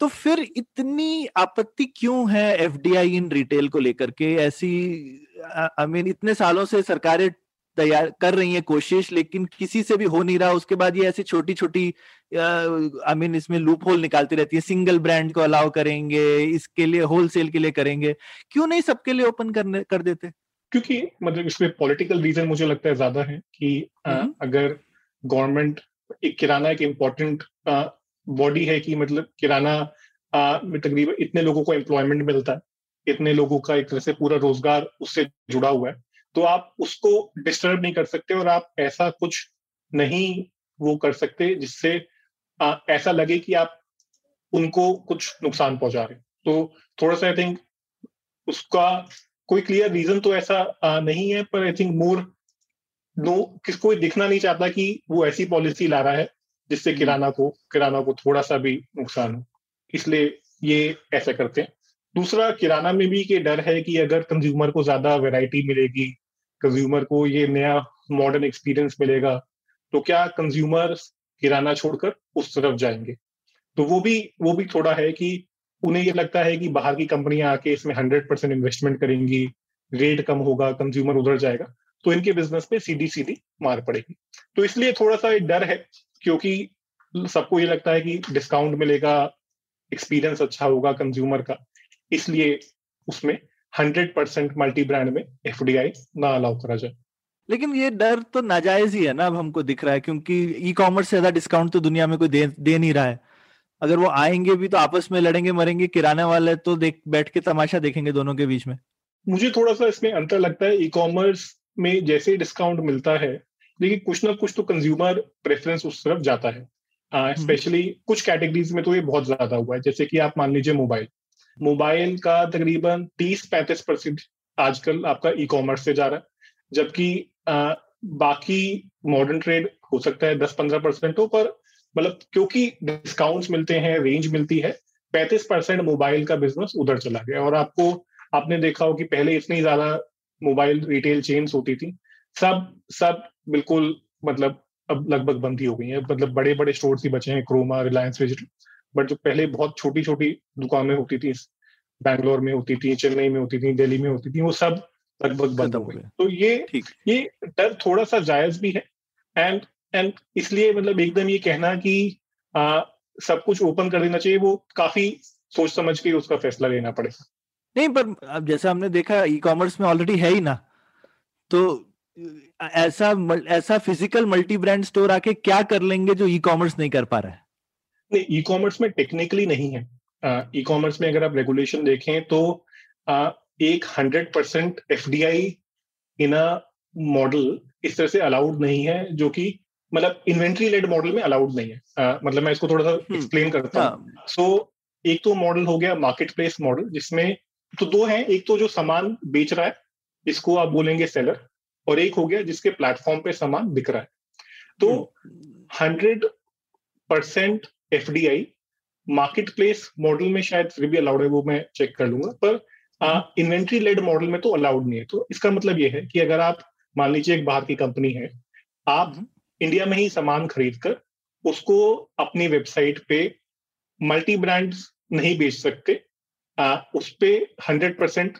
तो फिर इतनी आपत्ति क्यों है एफडीआई इन रिटेल को लेकर के? ऐसी आई मीन इतने सालों से सरकारें तैयार कर रही है कोशिश, लेकिन किसी से भी हो नहीं रहा। उसके बाद ये ऐसी छोटी छोटी आई मीन इसमें लूप होल निकालती रहती है, सिंगल ब्रांड को अलाउ करेंगे, इसके लिए होलसेल के लिए करेंगे, क्यों नहीं सबके लिए ओपन करने कर देते? क्योंकि मतलब इसमें पॉलिटिकल रीजन मुझे लगता है ज्यादा है कि आ, अगर गवर्नमेंट एक किराना एक इम्पोर्टेंट बॉडी है कि मतलब किराना में तकरीबन इतने लोगों को एम्प्लॉयमेंट मिलता है, इतने लोगों का एक तरह से पूरा रोजगार उससे जुड़ा हुआ है, तो आप उसको डिस्टर्ब नहीं कर सकते और आप ऐसा कुछ नहीं वो कर सकते जिससे आ, ऐसा लगे कि आप उनको कुछ नुकसान पहुंचा रहे। तो थोड़ा सा आई थिंक उसका कोई क्लियर रीजन तो ऐसा आ, नहीं है, पर आई थिंक मोर नो किसको दिखना नहीं चाहता कि वो ऐसी पॉलिसी ला रहा है जिससे किराना को किराना को थोड़ा सा भी नुकसान हो, इसलिए ये ऐसा करते हैं। दूसरा, किराना में भी ये डर है कि अगर कंज्यूमर को ज्यादा वैरायटी मिलेगी, कंज्यूमर को ये नया मॉडर्न एक्सपीरियंस मिलेगा, तो क्या कंज्यूमर किराना छोड़कर उस तरफ जाएंगे? तो वो भी वो भी थोड़ा है कि उन्हें ये लगता है कि बाहर की कंपनियां आके इसमें हंड्रेड परसेंट इन्वेस्टमेंट करेंगी, रेट कम होगा, कंज्यूमर उधर जाएगा, तो इनके बिजनेस पे सीधी सीधी मार पड़ेगी। तो इसलिए थोड़ा सा डर है, क्योंकि सबको ये लगता है कि डिस्काउंट मिलेगा, एक्सपीरियंस अच्छा होगा कंज्यूमर का, इसलिए उसमें हंड्रेड परसेंट मल्टी ब्रांड में एफडीआई ना अलाउ करा जाए। लेकिन ये डर तो नाजायज ही है ना, अब हमको दिख रहा है, क्योंकि ई कॉमर्स से ज्यादा डिस्काउंट तो दुनिया में कोई दे, दे नहीं रहा है। अगर वो आएंगे भी तो आपस में लड़ेंगे मरेंगे, किराने वाले तो देख बैठ के तमाशा देखेंगे दोनों के बीच में। मुझे थोड़ा सा इसमें अंतर लगता है, ई कॉमर्स में जैसे डिस्काउंट मिलता है देखिए कुछ ना कुछ तो कंज्यूमर प्रेफरेंस उस तरफ जाता है, स्पेशली uh, कुछ कैटेगरीज में तो ये बहुत ज्यादा हुआ है, जैसे कि आप मान लीजिए मोबाइल मोबाइल का तकरीबन तीस पैंतीस परसेंट आजकल आपका ई कॉमर्स से जा रहा है, जबकि uh, बाकी मॉडर्न ट्रेड हो सकता है दस पंद्रह परसेंट हो, पर मतलब क्योंकि डिस्काउंट्स मिलते हैं, रेंज मिलती है, पैंतीस परसेंट मोबाइल का बिजनेस उधर चला गया। और आपको आपने देखा हो कि पहले इतनी ज्यादा मोबाइल रिटेल चेन्स होती थी, सब सब बिल्कुल मतलब अब लगभग बंद ही हो गई है, मतलब बड़े बड़े स्टोर ही बचे हैं, क्रोमा, रिलायंस, वेजिटल, बट जो पहले बहुत छोटी छोटी दुकानें होती थी, बैंगलोर में होती थी, चेन्नई में होती थी, दिल्ली में होती थी, वो सब लगभग बंद हो गए। तो ये ये डर थोड़ा सा जायज भी है, एंड एंड इसलिए मतलब एकदम ये कहना कि आ, सब कुछ ओपन कर देना चाहिए, वो काफी सोच समझ के उसका फैसला लेना पड़ेगा। नहीं, पर अब जैसा हमने देखा ई कॉमर्स में ऑलरेडी है ही ना, तो ऐसा ऐसा फिजिकल मल्टी ब्रांड स्टोर आके क्या कर लेंगे जो ई कॉमर्स नहीं कर पा रहा है? नहीं, ई कॉमर्स में टेक्निकली नहीं है। ई कॉमर्स में अगर आप रेगुलेशन देखें तो आ, एक hundred percent F D I in a model इस तरह से अलाउड नहीं है, जो कि मतलब इन्वेंट्री लेड मॉडल में अलाउड नहीं है। आ, मतलब मैं इसको थोड़ा सा एक्सप्लेन करता हूँ। सो so, एक तो मॉडल हो गया मार्केट प्लेस मॉडल, जिसमें तो दो है, एक तो जो सामान बेच रहा है इसको आप बोलेंगे सेलर, और एक हो गया जिसके प्लेटफॉर्म पे सामान बिक रहा है। तो hundred percent FDI market place model में शायद फिर भी अलाउड है, वो मैं चेक कर लूंगा, पर इन्वेंट्री लेड मॉडल में तो अलाउड नहीं है। तो इसका मतलब ये है कि अगर आप मान लीजिए एक बाहर की कंपनी है, आप इंडिया में ही सामान खरीद कर उसको अपनी वेबसाइट पे मल्टी ब्रांड नहीं बेच सकते, आ, उस पे हंड्रेड परसेंट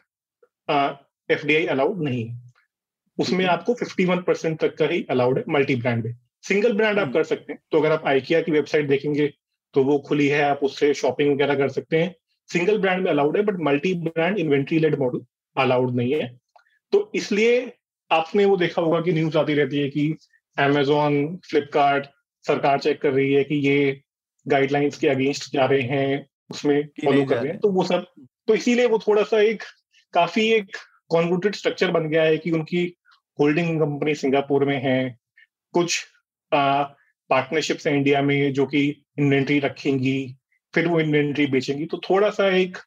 एफडीआई अलाउड नहीं है, उसमें आपको इक्यावन परसेंट तक का ही अलाउड है मल्टी ब्रांड में। सिंगल ब्रांड आप कर सकते हैं, तो अगर आप आइकिया की वेबसाइट देखेंगे तो वो खुली है, आप उससे शॉपिंग वगैरह कर सकते हैं, सिंगल ब्रांड में अलाउड है, but multi brand inventory led model allowed नहीं है। तो इसलिए आपने वो देखा होगा कि न्यूज आती रहती है कि अमेजोन, फ्लिपकार्ट, सरकार चेक कर रही है कि ये गाइडलाइंस के अगेंस्ट जा रहे हैं, उसमें फॉलो कर रहे हैं, तो वो सब, तो इसीलिए वो थोड़ा सा एक काफी एक कॉन्वुटेड स्ट्रक्चर बन गया है कि उनकी होल्डिंग कंपनी सिंगापुर में है, कुछ पार्टनरशिप्स हैं इंडिया में जो कि इन्वेंट्री रखेंगी, फिर वो इन्वेंट्री बेचेंगी। तो थोड़ा सा एक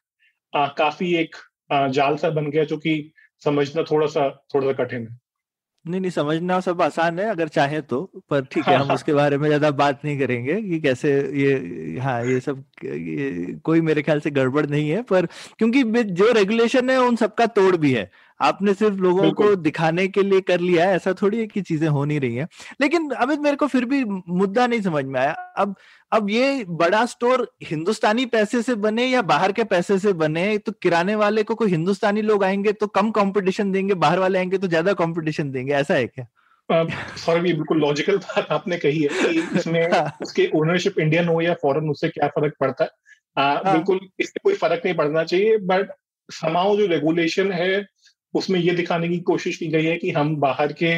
आ, काफी एक आ, जाल सा बन गया जो कि समझना थोड़ा सा थोड़ा सा कठिन है। नहीं नहीं समझना सब आसान है अगर चाहे तो, पर ठीक है, हम उसके बारे में ज्यादा बात नहीं करेंगे कि कैसे ये, हाँ ये सब ये, कोई मेरे ख्याल से गड़बड़ नहीं है, पर क्योंकि जो रेगुलेशन है उन सबका तोड़ भी है। आपने सिर्फ लोगों को दिखाने के लिए कर लिया है, ऐसा थोड़ी है कि चीजें हो नहीं रही हैं। लेकिन अमित, मेरे को फिर भी मुद्दा नहीं समझ में आया, अब अब ये बड़ा स्टोर हिंदुस्तानी पैसे से बने या बाहर के पैसे से बने, तो किराने वाले को कोई हिंदुस्तानी लोग आएंगे तो कम कंपटीशन देंगे, बाहर वाले आएंगे तो ज्यादा कंपटीशन देंगे, ऐसा है क्या? सॉरी, बिल्कुल लॉजिकल बात आपने कही है कि इसमें उसके ओनरशिप इंडियन हो या फॉरेन, उससे क्या फर्क पड़ता है, बिल्कुल इससे कोई फर्क नहीं पड़ना चाहिए। बट समाओ जो रेगुलेशन है उसमें ये दिखाने की कोशिश की गई है कि हम बाहर के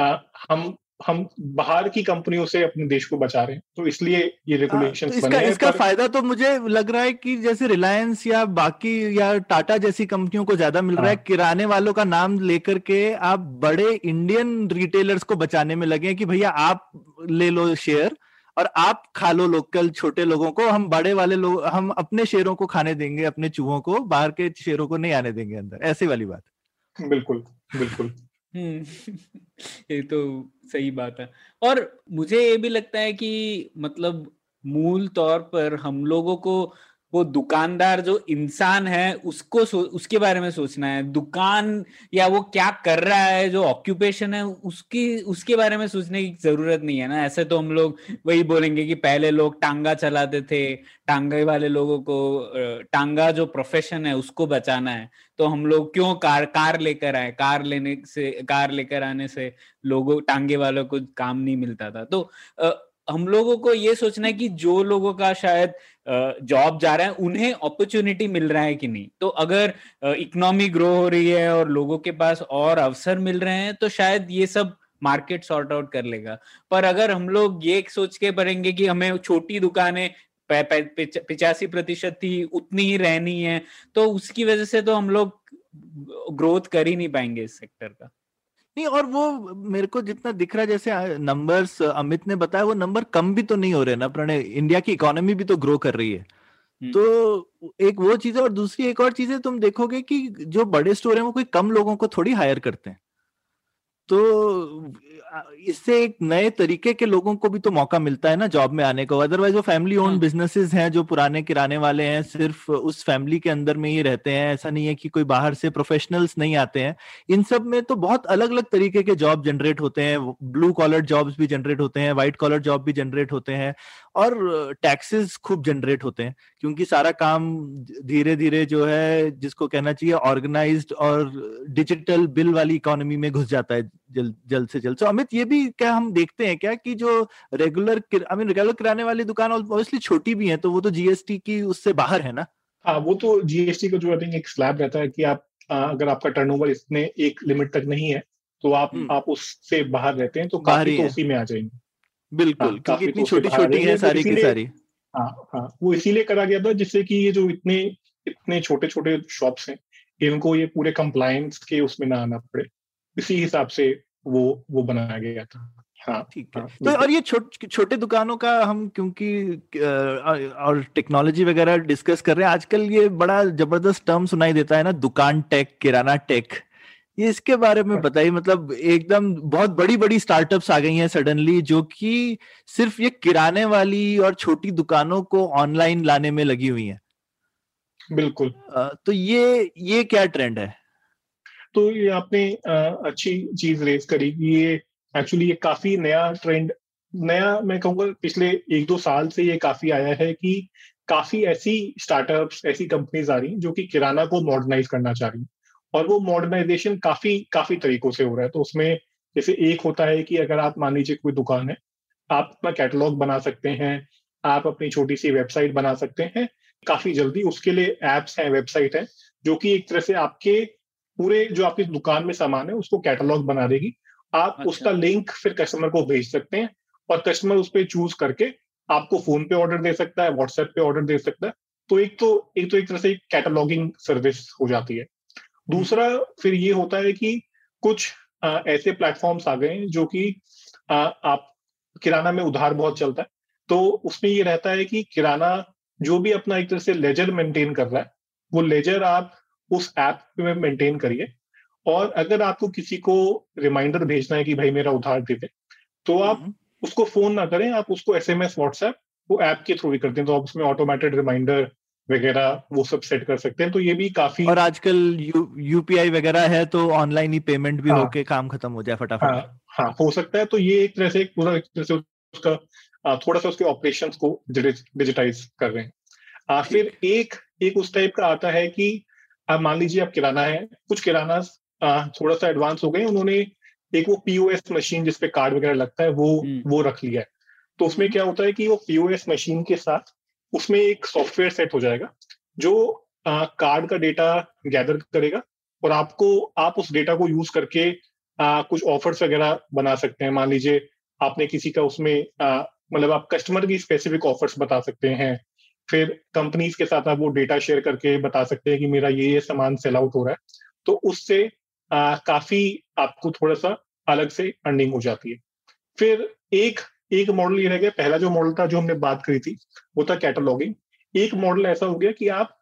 आ, हम हम बाहर की कंपनियों से अपने देश को बचा रहे हैं, तो इसलिए ये रेगुलेशंस बने हैं। इसका फायदा तो मुझे लग रहा है कि जैसे रिलायंस या बाकी या टाटा जैसी कंपनियों को ज्यादा मिल रहा है। किराने वालों का नाम लेकर के आप बड़े इंडियन रिटेलर्स को बचाने में लगे कि भैया आप ले लो शेयर और आप खा लो लोकल छोटे लोगों को, हम बड़े वाले लोग हम अपने शेरों को खाने देंगे, अपने चूहों को, बाहर के शेरों को नहीं आने देंगे अंदर, ऐसी वाली बात। बिल्कुल बिल्कुल ये तो सही बात है। और मुझे ये भी लगता है कि मतलब मूल तौर पर हम लोगों को वो दुकानदार जो इंसान है उसको उसके बारे में सोचना है, दुकान या वो क्या कर रहा है जो ऑक्यूपेशन है उसकी उसके बारे में सोचने की जरूरत नहीं है ना। ऐसे तो हम लोग वही बोलेंगे कि पहले लोग टांगा चलाते थे, टांगे वाले लोगों को, टांगा जो प्रोफेशन है उसको बचाना है, तो हम लोग क्यों कार कार लेकर आए, कार लेने से कार लेकर आने से लोगों टांगे वालों को काम नहीं मिलता था। तो आ, हम लोगों को ये सोचना है कि जो लोगों का शायद जॉब जा रहा है उन्हें अपॉर्चुनिटी मिल रहा है कि नहीं। तो अगर इकोनॉमी ग्रो हो रही है और लोगों के पास और अवसर मिल रहे हैं तो शायद ये सब मार्केट सॉर्ट आउट कर लेगा। पर अगर हम लोग ये सोच के पड़ेंगे कि हमें छोटी दुकानें पिचासी प्रतिशत थी उतनी ही रहनी है, तो उसकी वजह से तो हम लोग ग्रोथ कर ही नहीं पाएंगे इस सेक्टर का। नहीं, और वो मेरे को जितना दिख रहा है जैसे नंबर्स अमित ने बताया वो नंबर कम भी तो नहीं हो रहे ना प्रणय, इंडिया की इकोनॉमी भी तो ग्रो कर रही है। तो एक वो चीज है, और दूसरी एक और चीज है, तुम देखोगे कि जो बड़े स्टोर हैं वो कोई कम लोगों को थोड़ी हायर करते हैं, तो इससे एक नए तरीके के लोगों को भी तो मौका मिलता है ना जॉब में आने को। अदरवाइज वो फैमिली ओन बिजनेसेस हैं जो पुराने किराने वाले हैं, सिर्फ उस फैमिली के अंदर में ही रहते हैं, ऐसा नहीं है कि कोई बाहर से प्रोफेशनल्स नहीं आते हैं। इन सब में तो बहुत अलग अलग तरीके के जॉब जनरेट होते हैं, ब्लू कॉलर जॉब्स भी जनरेट होते हैं, व्हाइट कॉलर जॉब भी जनरेट होते हैं, और टैक्सेस खूब जनरेट होते हैं क्योंकि सारा काम धीरे धीरे जो है जिसको कहना चाहिए ऑर्गेनाइज्ड और डिजिटल बिल वाली इकोनॉमी में घुस जाता है जल्द जल्द से जल्द। तो अमित, ये भी क्या हम देखते हैं क्या कि जो रेगुलर आई मीन रेगुलर किराने वाली दुकान ऑब्वियसली छोटी भी है तो वो तो जीएसटी की उससे बाहर है ना। हाँ, वो तो जीएसटी का जो एक स्लैब रहता है कि आप अगर आपका टर्नओवर इसमें एक लिमिट तक नहीं है तो आप आप उससे बाहर रहते हैं, तो काफी तो उसी में आ जाएंगे। बिल्कुल, क्योंकि इतनी छोटी छोटी है सारी की सारी। हाँ हाँ, वो इसीलिए करा गया था जिससे कि ये जो इतने इतने छोटे छोटे शॉप्स हैं इनको ये पूरे कंप्लायंस के उसमें ना आना पड़े, इसी हिसाब से वो वो बनाया गया था। हाँ ठीक है। तो और ये छोटे छोटे दुकानों का हम क्योंकि और टेक्नोलॉजी वगैरह डिस्कस कर रहे हैं, आजकल ये बड़ा जबरदस्त टर्म सुनाई देता है ना, दुकान टेक, किराना टेक, ये इसके बारे में बताइए। मतलब एकदम बहुत बड़ी बड़ी स्टार्टअप्स आ गई हैं सडनली जो कि सिर्फ ये किराने वाली और छोटी दुकानों को ऑनलाइन लाने में लगी हुई हैं। बिल्कुल, तो ये ये क्या ट्रेंड है? तो ये आपने अच्छी चीज रेज करी कि ये एक्चुअली ये काफी नया ट्रेंड, नया मैं कहूँगा पिछले एक दो साल से ये काफी आया है कि काफी ऐसी स्टार्टअप्स, ऐसी कंपनीज आ रही जो कि किराना को मॉडर्नाइज करना चाह रही, और वो मॉडर्नाइजेशन काफी काफी तरीकों से हो रहा है। तो उसमें जैसे एक होता है कि अगर आप मान लीजिए कोई दुकान है, आप अपना कैटलॉग बना सकते हैं, आप अपनी छोटी सी वेबसाइट बना सकते हैं काफी जल्दी, उसके लिए एप्स हैं, वेबसाइट है जो कि एक तरह से आपके पूरे जो आपकी दुकान में सामान है उसको कैटलॉग बना देगी। आप अच्छा। उसका लिंक फिर कस्टमर को भेज सकते हैं और कस्टमर उस पर चूज करके आपको फोन पे ऑर्डर दे सकता है, व्हाट्सएप पे ऑर्डर दे सकता है। तो एक तो एक तो एक तरह से कैटलॉगिंग सर्विस हो जाती है। दूसरा फिर ये होता है कि कुछ आ, ऐसे प्लेटफॉर्म्स आ गए हैं जो कि आ, आप किराना में उधार बहुत चलता है, तो उसमें ये रहता है कि किराना जो भी अपना एक तरह से लेजर मेंटेन कर रहा है वो लेजर आप उस ऐप में मेंटेन करिए, और अगर आपको किसी को रिमाइंडर भेजना है कि भाई मेरा उधार दे दे, तो आप उसको फोन ना करें, आप उसको एसएमएस व्हाट्सएप वो ऐप के थ्रू भी करते हैं, तो आप उसमें ऑटोमेटेड रिमाइंडर वगैरह वो सब सेट कर सकते हैं, तो ये भी काफी। और आजकल यूपीआई वगैरह है तो ऑनलाइन ही पेमेंट भी हाँ, होके काम खत्म हो जाए फटाफट। हाँ, हाँ हो सकता है, तो ये एक तरह से पूरा एक तरह से उसका थोड़ा सा उसके ऑपरेशंस को डिजिटाइज कर रहे हैं। फिर एक एक उस टाइप का आता है कि आप मान लीजिए आप किराना है, कुछ किराना थोड़ा सा एडवांस हो गए, उन्होंने एक वो पीओएस मशीन जिसपे कार्ड वगैरह लगता है वो वो रख लिया है, तो उसमें क्या होता है कि वो पीओएस मशीन के साथ उसमें एक सॉफ्टवेयर सेट हो जाएगा जो आ, कार्ड का डेटा गैदर करेगा, और आपको आप उस डेटा को यूज करके आ, कुछ ऑफर्स वगैरह बना सकते हैं। मान लीजिए आपने किसी का उसमें मतलब आप कस्टमर की स्पेसिफिक ऑफर्स बता सकते हैं, फिर कंपनीज के साथ आप वो डेटा शेयर करके बता सकते हैं कि मेरा ये ये सामान सेल आउट हो रहा है, तो उससे आ, काफी आपको थोड़ा सा अलग से अर्निंग हो जाती है। फिर एक एक मॉडल ये रह गया, पहला जो मॉडल था जो हमने बात करी थी वो था कैटलॉगिंग। एक मॉडल ऐसा हो गया कि आप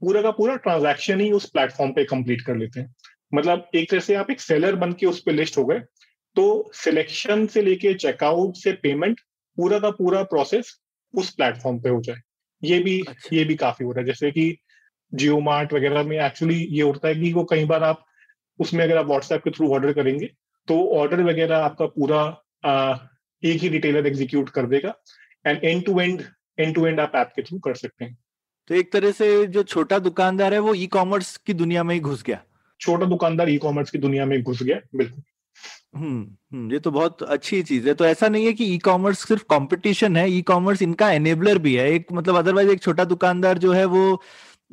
पूरा का पूरा ट्रांजैक्शन ही उस प्लेटफॉर्म पे कंप्लीट कर लेते हैं, मतलब एक तरह से आप एक सेलर बन के उस पर लिस्ट हो गए, तो सिलेक्शन से लेके चेकआउट से पेमेंट पूरा का पूरा प्रोसेस उस प्लेटफॉर्म पे हो जाए। ये भी ये भी काफी हो रहा है, जैसे कि जियो मार्ट वगैरह में एक्चुअली ये होता है कि वो कई बार आप उसमें अगर आप व्हाट्सएप के थ्रू ऑर्डर करेंगे तो ऑर्डर वगैरह आपका पूरा आ, एक ही रिटेलर एग्जीक्यूट कर देगा, and end to end end to end आप ऐप के थ्रू कर सकते हैं। तो एक तरह से जो छोटा दुकानदार है वो ई कॉमर्स की दुनिया में ही घुस गया, छोटा दुकानदार ई कॉमर्स की दुनिया में घुस गया, बिल्कुल। हम्म ये तो बहुत अच्छी चीज है। तो ऐसा नहीं है कि ई कॉमर्स सिर्फ कंपटीशन है, ई कॉमर्स इनका एनेबलर भी है एक, मतलब अदरवाइज एक छोटा दुकानदार जो है वो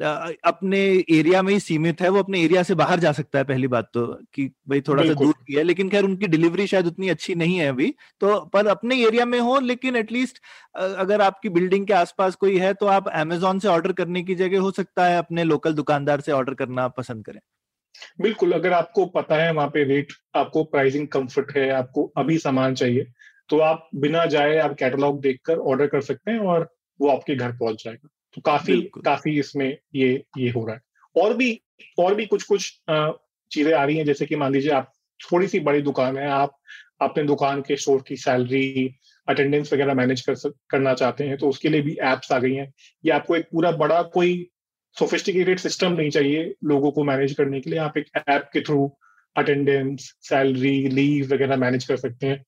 अपने एरिया में ही सीमित है, वो अपने एरिया से बाहर जा सकता है, पहली बात तो कि भाई थोड़ा सा दूर भी है, लेकिन खैर उनकी डिलीवरी शायद उतनी अच्छी नहीं है अभी तो, पर अपने एरिया में हो लेकिन एटलीस्ट अगर आपकी बिल्डिंग के आसपास कोई है तो आप अमेजोन से ऑर्डर करने की जगह हो सकता है अपने लोकल दुकानदार से ऑर्डर करना पसंद करें। बिल्कुल, अगर आपको पता है वहाँ पे रेट, आपको प्राइसिंग कंफर्ट है, आपको अभी सामान चाहिए, तो आप बिना जाए आप कैटलॉग देखकर ऑर्डर कर सकते हैं और वो आपके घर पहुंच जाएगा। तो काफी काफी इसमें ये ये हो रहा है। और भी और भी कुछ कुछ चीजें आ रही हैं, जैसे कि मान लीजिए आप थोड़ी सी बड़ी दुकान है, आप अपने दुकान के स्टोर की सैलरी, अटेंडेंस वगैरह मैनेज कर सक, करना चाहते हैं, तो उसके लिए भी एप्स आ गई हैं। ये आपको एक पूरा बड़ा कोई सोफिस्टिकेटेड सिस्टम नहीं चाहिए लोगों को मैनेज करने के लिए, आप एक ऐप के थ्रू अटेंडेंस, सैलरी, लीव वगैरह मैनेज कर सकते हैं,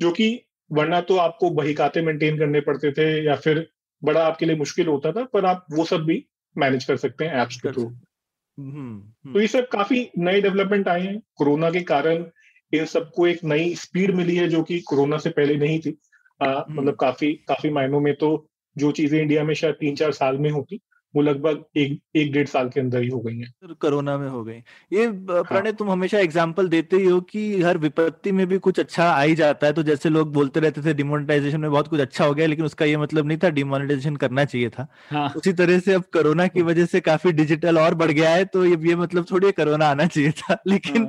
जो कि वरना तो आपको बहीखाते मेंटेन करने पड़ते थे या फिर बड़ा आपके लिए मुश्किल होता था, पर आप वो सब भी मैनेज कर सकते हैं एप्स के थ्रू। तो ये सब काफी नए डेवलपमेंट आए हैं कोरोना के कारण, इन सबको एक नई स्पीड मिली है जो कि कोरोना से पहले नहीं थी। मतलब काफी काफी मायनों में तो जो चीजें इंडिया में शायद तीन चार साल में होती, वो लगभग एक एक डेढ़ साल के अंदर ही हो गई है, कोरोना में हो गई। ये प्रणय, तुम हमेशा एग्जांपल देते ही हो कि हर विपत्ति में भी कुछ अच्छा आ ही जाता है। तो जैसे लोग बोलते रहते थे डिमोनेटाइजेशन में बहुत कुछ अच्छा हो गया, लेकिन उसका ये मतलब नहीं था डिमोनेटाइजेशन करना चाहिए था। हाँ। उसी तरह से अब कोरोना की वजह से काफी डिजिटल और बढ़ गया है, तो ये मतलब थोड़ी कोरोना आना चाहिए था, लेकिन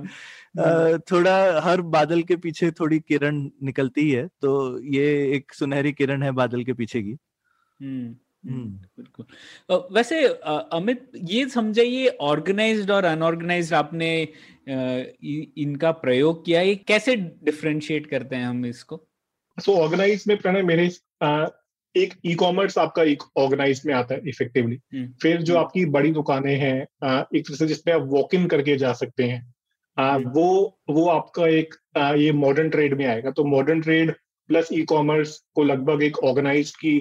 थोड़ा हर बादल के पीछे थोड़ी किरण निकलती है, तो ये एक सुनहरी किरण है बादल के पीछे की। बिल्कुल। वैसे अमित, ये समझाइए, ऑर्गेनाइज्ड और अनऑर्गेनाइज्ड आपने इनका प्रयोग किया, ये कैसे डिफरेंशिएट करते हैं हम इसको? सो ऑर्गेनाइज में प्रणय मेरे एक ई कॉमर्स आपका एक ऑर्गेनाइज में आता है इफेक्टिवली। फिर जो आपकी बड़ी दुकानें हैं एक तरह से जिसमें आप वॉक इन करके जा सकते हैं, वो वो आपका एक ये मॉडर्न ट्रेड में आएगा। तो modern trade plus e commerce को लगभग एक ऑर्गेनाइज की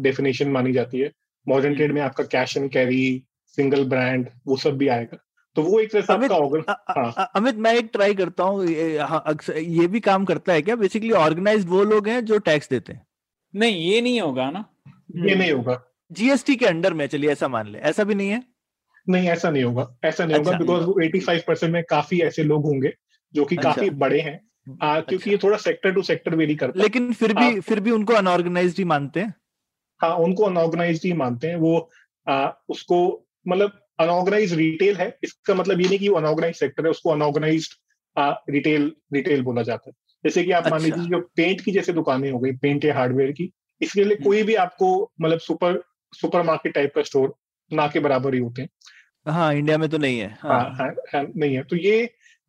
डेफिनेशन uh, मानी जाती है। मॉडर्न ट्रेड में आपका cash and carry, single brand, वो सब भी आएगा, तो वो एक तरह से आपका ऑर्गन। अमित, मैं एक ट्राई करता हूँ, ये, ये भी काम करता है क्या? बेसिकली ऑर्गेनाइज्ड वो लोग हैं जो टैक्स देते हैं? नहीं, ये नहीं होगा ना, ये नहीं होगा जीएसटी के अंडर में, चलिए ऐसा मान ले। ऐसा भी नहीं है? नहीं, ऐसा नहीं होगा, ऐसा नहीं होगा, बिकॉज वो पचासी परसेंट में काफी ऐसे लोग होंगे जो कि काफी बड़े हैं, क्योंकि ये थोड़ा सेक्टर टू सेक्टर वेरी करता है। लेकिन फिर भी फिर भी उनको अनऑर्गेनाइज्ड ही मानते हैं? हाँ, उनको अनऑर्गेनाइज्ड ही मानते हैं वो। आ, उसको मतलब अनऑर्गेनाइज्ड रिटेल है, इसका मतलब ये नहीं कि वो अनऑर्गेनाइज्ड सेक्टर है, उसको अनऑर्गेनाइज्ड रिटेल रिटेल बोला जाता है। जैसे कि आप अच्छा. मान लीजिए जो पेंट की जैसे दुकानें हो गई, पेंट या हार्डवेयर की, इसके लिए कोई भी आपको मतलब सुपर सुपरमार्केट टाइप का स्टोर ना के बराबर ही होते हैं। हाँ, इंडिया में तो नहीं है। हाँ, हाँ, हाँ, हाँ नहीं है। तो ये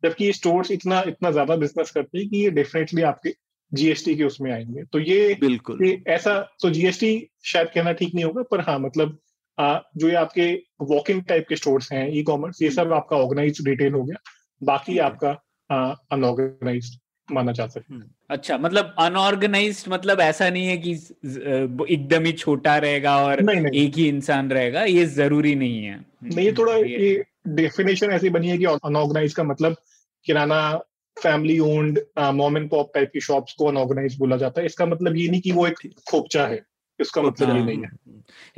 जबकि ये स्टोर्स इतना इतना ज्यादा बिजनेस करते हैं कि ये डेफिनेटली आपके जीएसटी के उसमें आएंगे। तो ये बिल्कुल ये ऐसा, तो जीएसटी शायद कहना ठीक नहीं होगा, पर हाँ मतलब आ, जो ये आपके वॉक इन टाइप के स्टोर्स हैं, ई कॉमर्स, ये सब आपका ऑर्गेनाइज्ड रिटेल हो गया, बाकी आपका अनऑर्गेनाइज्ड माना जा सकता है। अच्छा, मतलब अनऑर्गेनाइज्ड मतलब ऐसा नहीं है कि एकदम ही छोटा रहेगा और नहीं, नहीं, एक ही इंसान रहेगा, ये जरूरी नहीं है। नहीं, थोड़ा ये डेफिनेशन ऐसी बनी है कि अनऑर्गेनाइज्ड का मतलब kirana, family owned, mom and pop type की शॉप्स को अनऑर्गेनाइज्ड बोला जाता है। इसका मतलब ये नहीं कि वो एक खोपचा है, इसका मतलब ये नहीं है।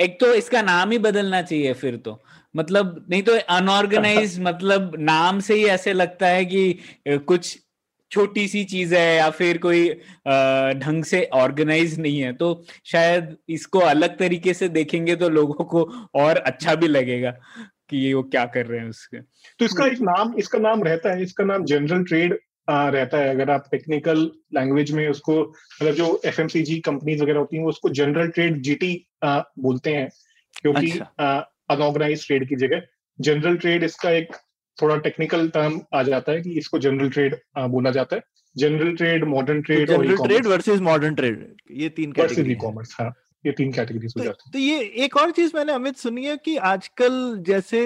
एक तो इसका नाम ही बदलना चाहिए फिर तो, मतलब नहीं तो अनऑर्गेनाइज्ड मतलब नाम से ही ऐसे लगता है कि कुछ छोटी सी चीज है या फिर कोई ढंग से ऑर्गेनाइज नहीं है। तो शायद इसको अलग तरीके से देखेंगे तो लोगों को और अच्छा भी लगेगा कि ये वो क्या कर रहे हैं उसके। तो इसका एक नाम, इसका नाम रहता है, इसका नाम जनरल ट्रेड रहता है। अगर आप टेक्निकल लैंग्वेज में उसको, मतलब जो एफएमसीजी कंपनीज वगैरह होती हैं, वो उसको जनरल ट्रेड जीटी बोलते हैं, क्योंकि अनऑर्गेनाइज ट्रेड की जगह जनरल ट्रेड, इसका एक थोड़ा टेक्निकल टर्म आ जाता है कि इसको जनरल ट्रेड बोला जाता है। General trade, modern trade, general trade versus modern trade, ये तीन कैटेगरी ई कॉमर्स। हाँ, ये तीन कैटेगरीज हो जाती है। तो ये एक और चीज मैंने अमित सुनी है कि आजकल जैसे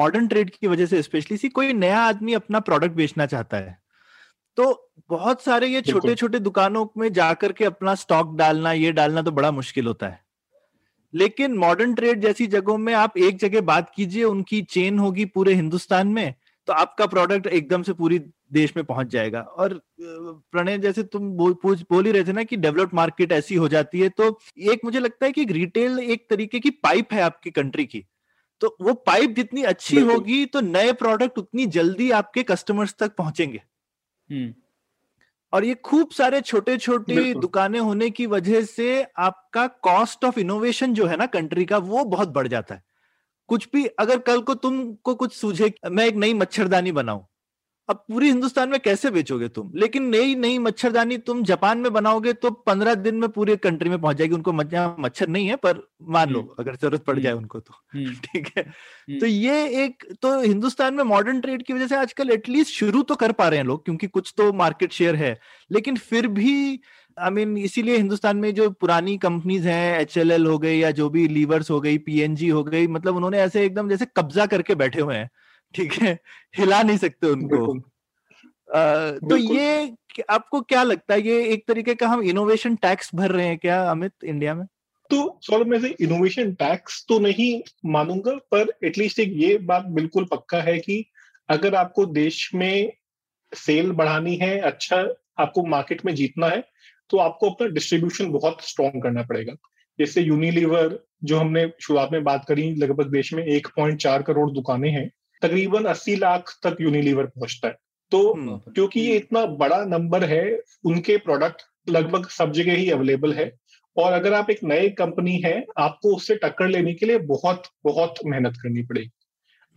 मॉडर्न ट्रेड की वजह से स्पेशली सी कोई नया आदमी अपना प्रोडक्ट बेचना चाहता है तो बहुत सारे ये छोटे छोटे दुकानों में जाकर के अपना स्टॉक डालना, ये डालना तो बड़ा मुश्किल होता है। लेकिन मॉडर्न ट्रेड जैसी जगहों में आप एक जगह बात कीजिए, उनकी चेन होगी पूरे हिंदुस्तान में, तो आपका प्रोडक्ट एकदम से पूरी देश में पहुंच जाएगा। और प्रणय, जैसे तुम बोल, बोल ही रहे थे ना कि डेवलप्ड मार्केट ऐसी हो जाती है, तो एक मुझे लगता है कि रिटेल एक तरीके की पाइप है आपकी कंट्री की, तो वो पाइप जितनी अच्छी होगी तो नए प्रोडक्ट उतनी जल्दी आपके कस्टमर्स तक पहुंचेंगे। और ये खूब सारे छोटे छोटे दुकानें होने की वजह से आपका कॉस्ट ऑफ इनोवेशन जो है ना कंट्री का, वो बहुत बढ़ जाता है। कुछ भी अगर कल को तुमको कुछ सूझे मैं एक नई मच्छरदानी बनाऊं, अब पूरी हिंदुस्तान में कैसे बेचोगे तुम, लेकिन नई नई मच्छरदानी तुम जापान में बनाओगे तो पंद्रह दिन में पूरे कंट्री में पहुंच जाएगी। उनको मच्छर नहीं है पर मान लो अगर जरूरत पड़ जाए उनको तो ठीक है। तो ये एक, तो हिंदुस्तान में मॉडर्न ट्रेड की वजह से आजकल एटलीस्ट शुरू तो कर पा रहे हैं लोग, क्योंकि कुछ तो मार्केट शेयर है, लेकिन फिर भी आई I मीन mean, इसीलिए हिंदुस्तान में जो पुरानी कंपनीज हैं, एच एल एल हो गई या जो भी, लीवर्स हो गई, पी एन जी हो गई, मतलब उन्होंने ऐसे एकदम जैसे कब्जा करके बैठे हुए हैं, ठीक है, हिला नहीं सकते उनको। आ, तो ये आपको क्या लगता है, ये एक तरीके का हम इनोवेशन टैक्स भर रहे हैं क्या अमित इंडिया में? तो सौरभ, मैं इनोवेशन टैक्स तो नहीं मानूंगा, पर एटलीस्ट एक ये बात बिल्कुल पक्का है कि अगर आपको देश में सेल बढ़ानी है, अच्छा आपको मार्केट में जीतना है, तो आपको अपना डिस्ट्रीब्यूशन बहुत स्ट्रॉन्ग करना पड़ेगा। जैसे यूनिलीवर, जो हमने शुरुआत में बात करी, लगभग देश में एक पॉइंट चार करोड़ दुकानें हैं, तकरीबन अस्सी लाख तक यूनिलीवर पहुंचता है। तो क्योंकि ये इतना बड़ा नंबर है, उनके प्रोडक्ट लगभग सब जगह ही अवेलेबल है, और अगर आप एक नए कंपनी है, आपको उससे टक्कर लेने के लिए बहुत बहुत मेहनत करनी पड़ेगी।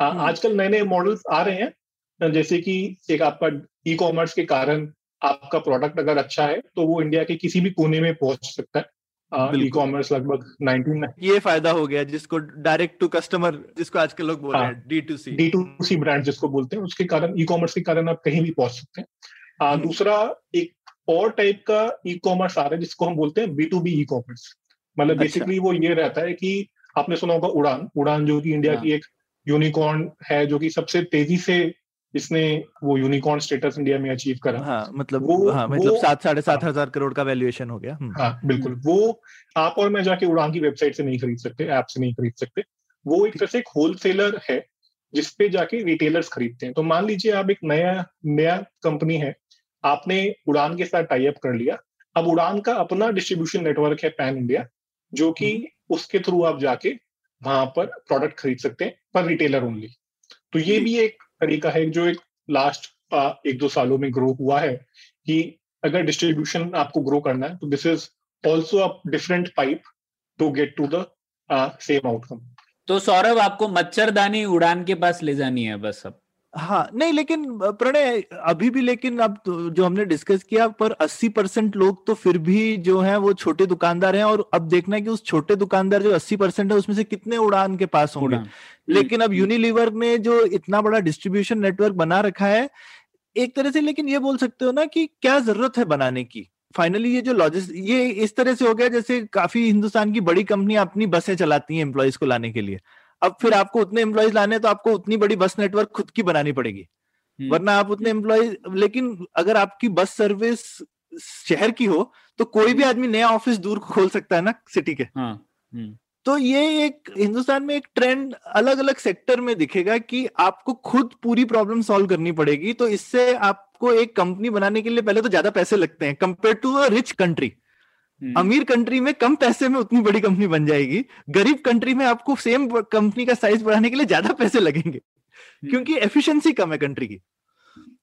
आजकल नए नए मॉडल्स आ रहे हैं, जैसे कि एक आपका ई कॉमर्स के कारण आपका प्रोडक्ट अगर अच्छा है तो वो इंडिया के किसी भी कोने में पहुंच सकता है। ई कॉमर्स लगभग नाइनटीन ये फायदा हो गया जिसको डायरेक्ट टू कस्टमर, जिसको आजकल लोग बोल रहे हैं D to C, D to C brand जिसको बोलते हैं, उसके कारण, ई कॉमर्स के कारण आप कहीं भी पहुंच सकते हैं। आ, दूसरा एक और टाइप का ई कॉमर्स आ रहा है जिसको हम बोलते हैं B to B e commerce, मतलब बेसिकली वो ये रहता है कि आपने सुना होगा उड़ान, उड़ान जो कि इंडिया की एक यूनिकॉर्न है, जो कि सबसे तेजी से इसने वो यूनिकॉर्न स्टेटस इंडिया में अचीव करा। हाँ, मतलब वो, हाँ, मतलब सात साढ़े सात हजार करोड़ का वैल्यूएशन हो गया। हाँ बिल्कुल, वो आप और मैं जाके उड़ान की वेबसाइट से नहीं खरीद सकते, ऐप से नहीं खरीद सकते। वो एक तरह से एक होलसेलर है जिसपे जाके रिटेलर्स खरीदते हैं। तो मान लीजिए आप एक नया नया कंपनी है, आपने उड़ान के साथ टाई अप कर लिया, अब उड़ान का अपना डिस्ट्रीब्यूशन नेटवर्क है पैन इंडिया, जो कि उसके थ्रू आप जाके वहां पर प्रोडक्ट खरीद सकते हैं, पर रिटेलर ओनली। तो ये भी एक तरीका है जो एक लास्ट एक दो सालों में ग्रो हुआ है, कि अगर डिस्ट्रीब्यूशन आपको ग्रो करना है तो this is also a different pipe to get to the same outcome. तो सौरभ, आपको मच्छरदानी उड़ान के पास ले जानी है बस अब। हाँ नहीं, लेकिन प्रणय अभी भी, लेकिन अब जो हमने डिस्कस किया पर अस्सी परसेंट लोग तो फिर भी जो हैं वो छोटे दुकानदार हैं, और अब देखना है कि उस छोटे दुकानदार जो अस्सी परसेंट है उसमें से कितने उड़ान के पास होंगे। लेकिन अब यूनिलीवर ने जो इतना बड़ा डिस्ट्रीब्यूशन नेटवर्क बना रखा है एक तरह से, लेकिन ये बोल सकते हो ना कि क्या जरूरत है बनाने की। फाइनली ये जो लॉजिस्ट ये इस तरह से हो गया जैसे काफी हिंदुस्तान की बड़ी कंपनियां अपनी बसें चलाती हैं एम्प्लॉइज को लाने के लिए। अब फिर आपको उतने एम्प्लॉइज लाने हैं तो आपको उतनी बड़ी बस नेटवर्क खुद की बनानी पड़ेगी, वरना आप उतने एम्प्लॉइज, लेकिन अगर आपकी बस सर्विस शहर की हो तो कोई भी आदमी नया ऑफिस दूर खोल सकता है ना सिटी के। हाँ, तो ये एक हिंदुस्तान में एक ट्रेंड अलग अलग सेक्टर में दिखेगा कि आपको खुद पूरी प्रॉब्लम सॉल्व करनी पड़ेगी। तो इससे आपको एक कंपनी बनाने के लिए पहले तो ज्यादा पैसे लगते हैं compare to a rich country. अमीर कंट्री में कम पैसे में उतनी बड़ी कंपनी बन जाएगी, गरीब कंट्री में आपको सेम कंपनी का साइज बढ़ाने के लिए ज्यादा पैसे लगेंगे क्योंकि एफिशिएंसी कम है कंट्री की।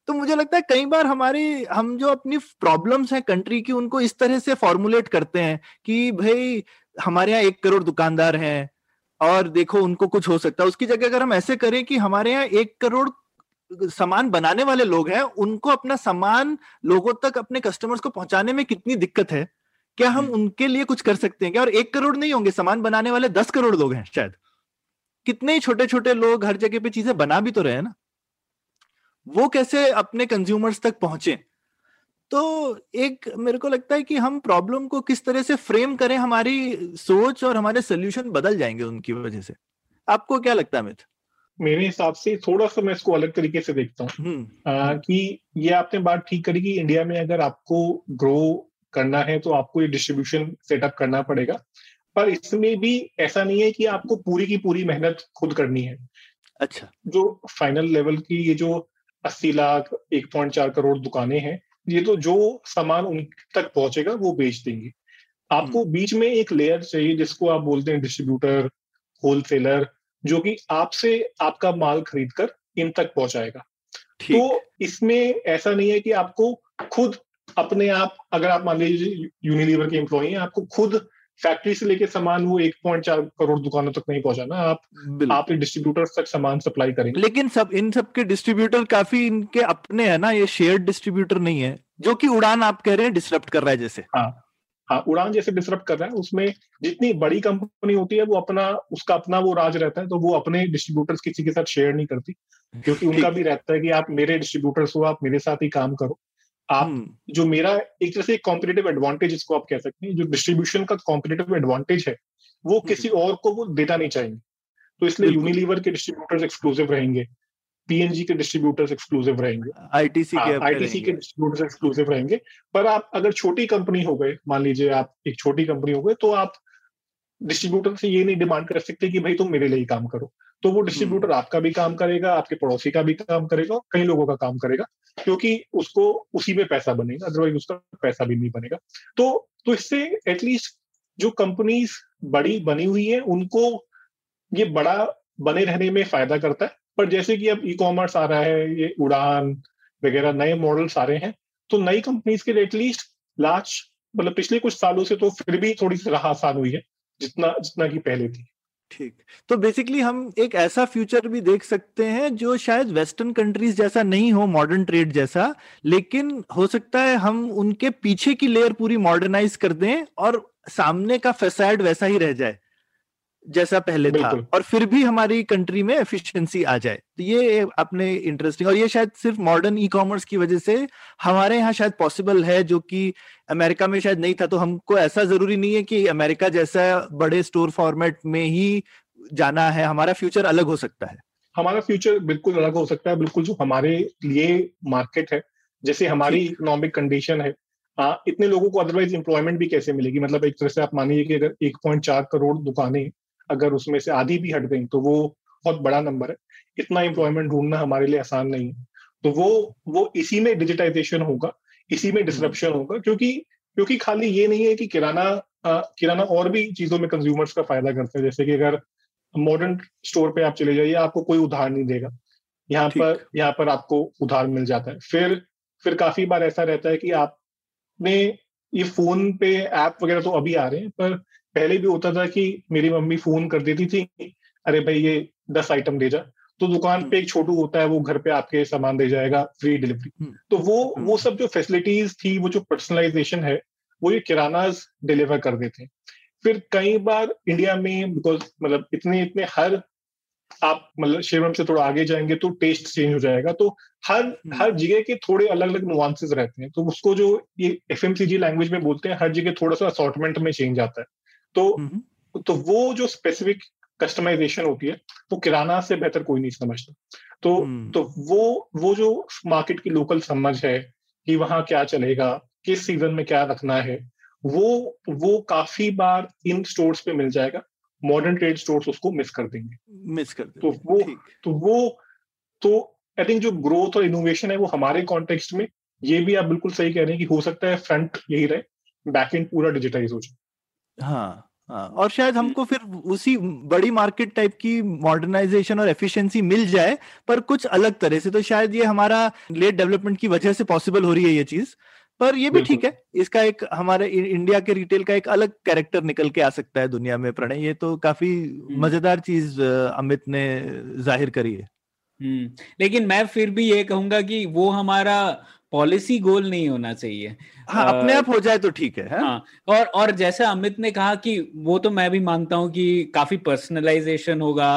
तो मुझे लगता है कई बार हमारे हम जो अपनी प्रॉब्लम्स हैं कंट्री की उनको इस तरह से फॉर्मुलेट करते हैं कि भाई हमारे यहाँ एक करोड़ दुकानदार हैं और देखो उनको कुछ हो सकता है। उसकी जगह अगर हम ऐसे करें कि हमारे यहाँ एक करोड़ सामान बनाने वाले लोग हैं, उनको अपना सामान लोगों तक अपने कस्टमर्स को पहुंचाने में कितनी दिक्कत है, क्या हम उनके लिए कुछ कर सकते हैं क्या। और एक करोड़ नहीं होंगे, सामान बनाने वाले दस करोड़ लोग हैं शायद। कितने ही छोटे छोटे लोग हर जगह पे चीजें बना भी तो रहे हैं ना, वो कैसे अपने कंज्यूमर्स तक पहुंचे। तो एक मेरे को लगता है कि हम प्रॉब्लम को किस तरह से फ्रेम करें, हमारी सोच और हमारे सोल्यूशन बदल जाएंगे उनकी वजह से। आपको क्या लगता है अमित? मेरे हिसाब से थोड़ा सा मैं इसको अलग तरीके से देखता हूँ कि ये आपने बात ठीक करी कि इंडिया में अगर आपको ग्रो करना है तो आपको ये डिस्ट्रीब्यूशन सेटअप करना पड़ेगा, पर इसमें भी ऐसा नहीं है कि आपको पूरी की पूरी मेहनत खुद करनी है। अच्छा, जो फाइनल लेवल की ये जो अस्सी लाख एक पॉइंट चार करोड़ दुकानें हैं, ये तो जो सामान उन तक पहुंचेगा वो बेच देंगे। आपको बीच में एक लेयर चाहिए जिसको आप बोलते हैं डिस्ट्रीब्यूटर, होलसेलर, जो कि आपसे आपका माल खरीद कर इन तक पहुंचाएगा। तो इसमें ऐसा नहीं है कि आपको खुद अपने आप, अगर आप मान लीजिए यूनिलीवर के एम्प्लॉई हैं, आपको खुद फैक्ट्री से लेके सामान वो एक पॉइंट चार करोड़ दुकानों तक नहीं पहुंचाना, आप आप डिस्ट्रीब्यूटर्स तक सामान सप्लाई करेंगे। लेकिन सब इन सब के डिस्ट्रीब्यूटर काफी इनके अपने हैं ना, ये शेयर्ड डिस्ट्रीब्यूटर नहीं है, जो कि उड़ान आप कह रहे हैं डिसरप्ट कर रहा है जैसे। हाँ हाँ, उड़ान जैसे डिसरप्ट कर रहा है। उसमें जितनी बड़ी कंपनी होती है वो अपना उसका अपना वो राज रहता है, तो वो अपने डिस्ट्रीब्यूटर्स किसी के साथ शेयर नहीं करती, क्योंकि उनका भी रहता है कि आप मेरे डिस्ट्रीब्यूटर्स हो, आप मेरे साथ ही काम करो। आप जो मेरा एक तरह से कॉम्पिटिटिव एडवांटेज, इसको आप कह सकते हैं, जो डिस्ट्रीब्यूशन का कॉम्पिटिटिव एडवांटेज है वो किसी और को वो देना नहीं चाहिए। तो इसलिए यूनिलीवर के डिस्ट्रीब्यूटर्स एक्सक्लूसिव रहेंगे, पीएनजी के डिस्ट्रीब्यूटर्स एक्सक्लूसिव रहेंगे, आईटीसी के आईटीसी के डिस्ट्रीब्यूटर्स एक्सक्लूसिव रहेंगे। पर आप अगर छोटी कंपनी हो गए, मान लीजिए आप एक छोटी कंपनी हो गए, तो आप डिस्ट्रीब्यूटर से ये नहीं डिमांड कर सकते कि भाई तुम मेरे लिए ही काम करो। तो वो डिस्ट्रीब्यूटर आपका भी काम करेगा, आपके पड़ोसी का भी काम करेगा, कई लोगों का काम करेगा, क्योंकि उसको उसी में पैसा बनेगा, अदरवाइज उसका पैसा भी नहीं बनेगा। तो तो इससे एटलीस्ट जो कंपनीज बड़ी बनी हुई है उनको ये बड़ा बने रहने में फायदा करता है। पर जैसे कि अब ई कॉमर्स आ रहा है, ये उड़ान वगैरह नए मॉडल्स आ रहे हैं, तो नई कंपनीज के लिए एटलीस्ट लास्ट मतलब पिछले कुछ सालों से तो फिर भी थोड़ी सी राह आसान हुई है जितना जितना कि पहले थी। ठीक, तो बेसिकली हम एक ऐसा फ्यूचर भी देख सकते हैं जो शायद वेस्टर्न कंट्रीज जैसा नहीं हो, मॉडर्न ट्रेड जैसा, लेकिन हो सकता है हम उनके पीछे की लेयर पूरी मॉडर्नाइज कर दें और सामने का फसाड वैसा ही रह जाए जैसा पहले था, और फिर भी हमारी कंट्री में एफिशिएंसी आ जाए। तो ये आपने इंटरेस्टिंग, और ये शायद सिर्फ मॉडर्न ई कॉमर्स की वजह से हमारे यहाँ शायद पॉसिबल है, जो कि अमेरिका में शायद नहीं था। तो हमको ऐसा जरूरी नहीं है कि अमेरिका जैसा बड़े स्टोर फॉर्मेट में ही जाना है, हमारा फ्यूचर अलग हो सकता है। हमारा फ्यूचर बिल्कुल अलग हो सकता है, बिल्कुल जो हमारे लिए मार्केट है, जैसे हमारी इकोनॉमिक कंडीशन है। हाँ, इतने लोगों को अदरवाइज एम्प्लॉयमेंट भी कैसे मिलेगी। मतलब एक तरह से आप मानिए कि अगर एक पॉइंट चार करोड़ दुकानें अगर उसमें से आधी भी हट गई तो वो बहुत बड़ा नंबर है, इतना एम्प्लॉयमेंट ढूंढना हमारे लिए आसान नहीं है। तो वो वो इसी में डिजिटाइजेशन होगा, इसी में डिसरप्शन होगा, क्योंकि क्योंकि खाली ये नहीं है कि किराना आ, किराना और भी चीजों में कंज्यूमर्स का फायदा करते हैं। जैसे कि अगर मॉडर्न स्टोर पे आप चले जाइए, आपको कोई उधार नहीं देगा, यहाँ पर यहाँ पर आपको उधार मिल जाता है। फिर फिर काफी बार ऐसा रहता है कि आपने ये फोन पे ऐप वगैरह तो अभी आ रहे हैं, पर पहले भी होता था कि मेरी मम्मी फोन कर देती थी, अरे भाई ये दस आइटम दे जा, तो दुकान पे एक छोटू होता है, वो घर पे आपके सामान दे जाएगा, फ्री डिलीवरी। तो वो वो सब जो फैसिलिटीज थी, वो जो पर्सनलाइजेशन है, वो ये किरानाज डिलीवर कर देते हैं। फिर कई बार इंडिया में बिकॉज मतलब इतने इतने हर आप मतलब शिवम से थोड़ा आगे जाएंगे तो टेस्ट चेंज हो जाएगा, तो हर हर जगह के थोड़े अलग अलग नुआंसेस रहते हैं, तो उसको जो ये एफएमसीजी लैंग्वेज में बोलते हैं, हर जगह थोड़ा सा असॉर्टमेंट में चेंज आता है। तो तो वो जो स्पेसिफिक कस्टमाइजेशन होती है वो किराना से बेहतर कोई नहीं समझता। तो तो वो वो जो मार्केट की लोकल समझ है कि वहाँ क्या चलेगा, किस सीजन में क्या रखना है, वो वो काफी बार इन स्टोर्स पे मिल जाएगा, मॉडर्न ट्रेड स्टोर्स उसको मिस कर देंगे मिस कर देंगे। तो वो तो वो तो आई थिंक जो ग्रोथ और इनोवेशन है वो हमारे कॉन्टेक्स्ट में, ये भी आप बिल्कुल सही कह रहे हैं कि हो सकता है फ्रंट यही रहे, बैक एंड पूरा डिजिटाइज हो जाए। हाँ हाँ, और शायद हमको फिर उसी बड़ी मार्केट टाइप की मॉडर्नाइजेशन और एफिशिएंसी मिल जाए, पर कुछ अलग तरह से। तो शायद ये हमारा लेट डेवलपमेंट की वजह से पॉसिबल हो रही है ये चीज, पर ये भी ठीक है, इसका एक हमारे इंडिया के रिटेल का एक अलग कैरेक्टर निकल के आ सकता है दुनिया में। प्रणय, ये तो काफी मजेदार चीज अमित ने जाहिर करी है। लेकिन मैं फिर भी ये कहूंगा कि वो हमारा पॉलिसी गोल नहीं होना चाहिए। हाँ, अपने आप हो जाए तो ठीक है। हाँ, और और जैसे अमित ने कहा कि वो तो मैं भी मानता हूँ कि काफी पर्सनलाइजेशन होगा,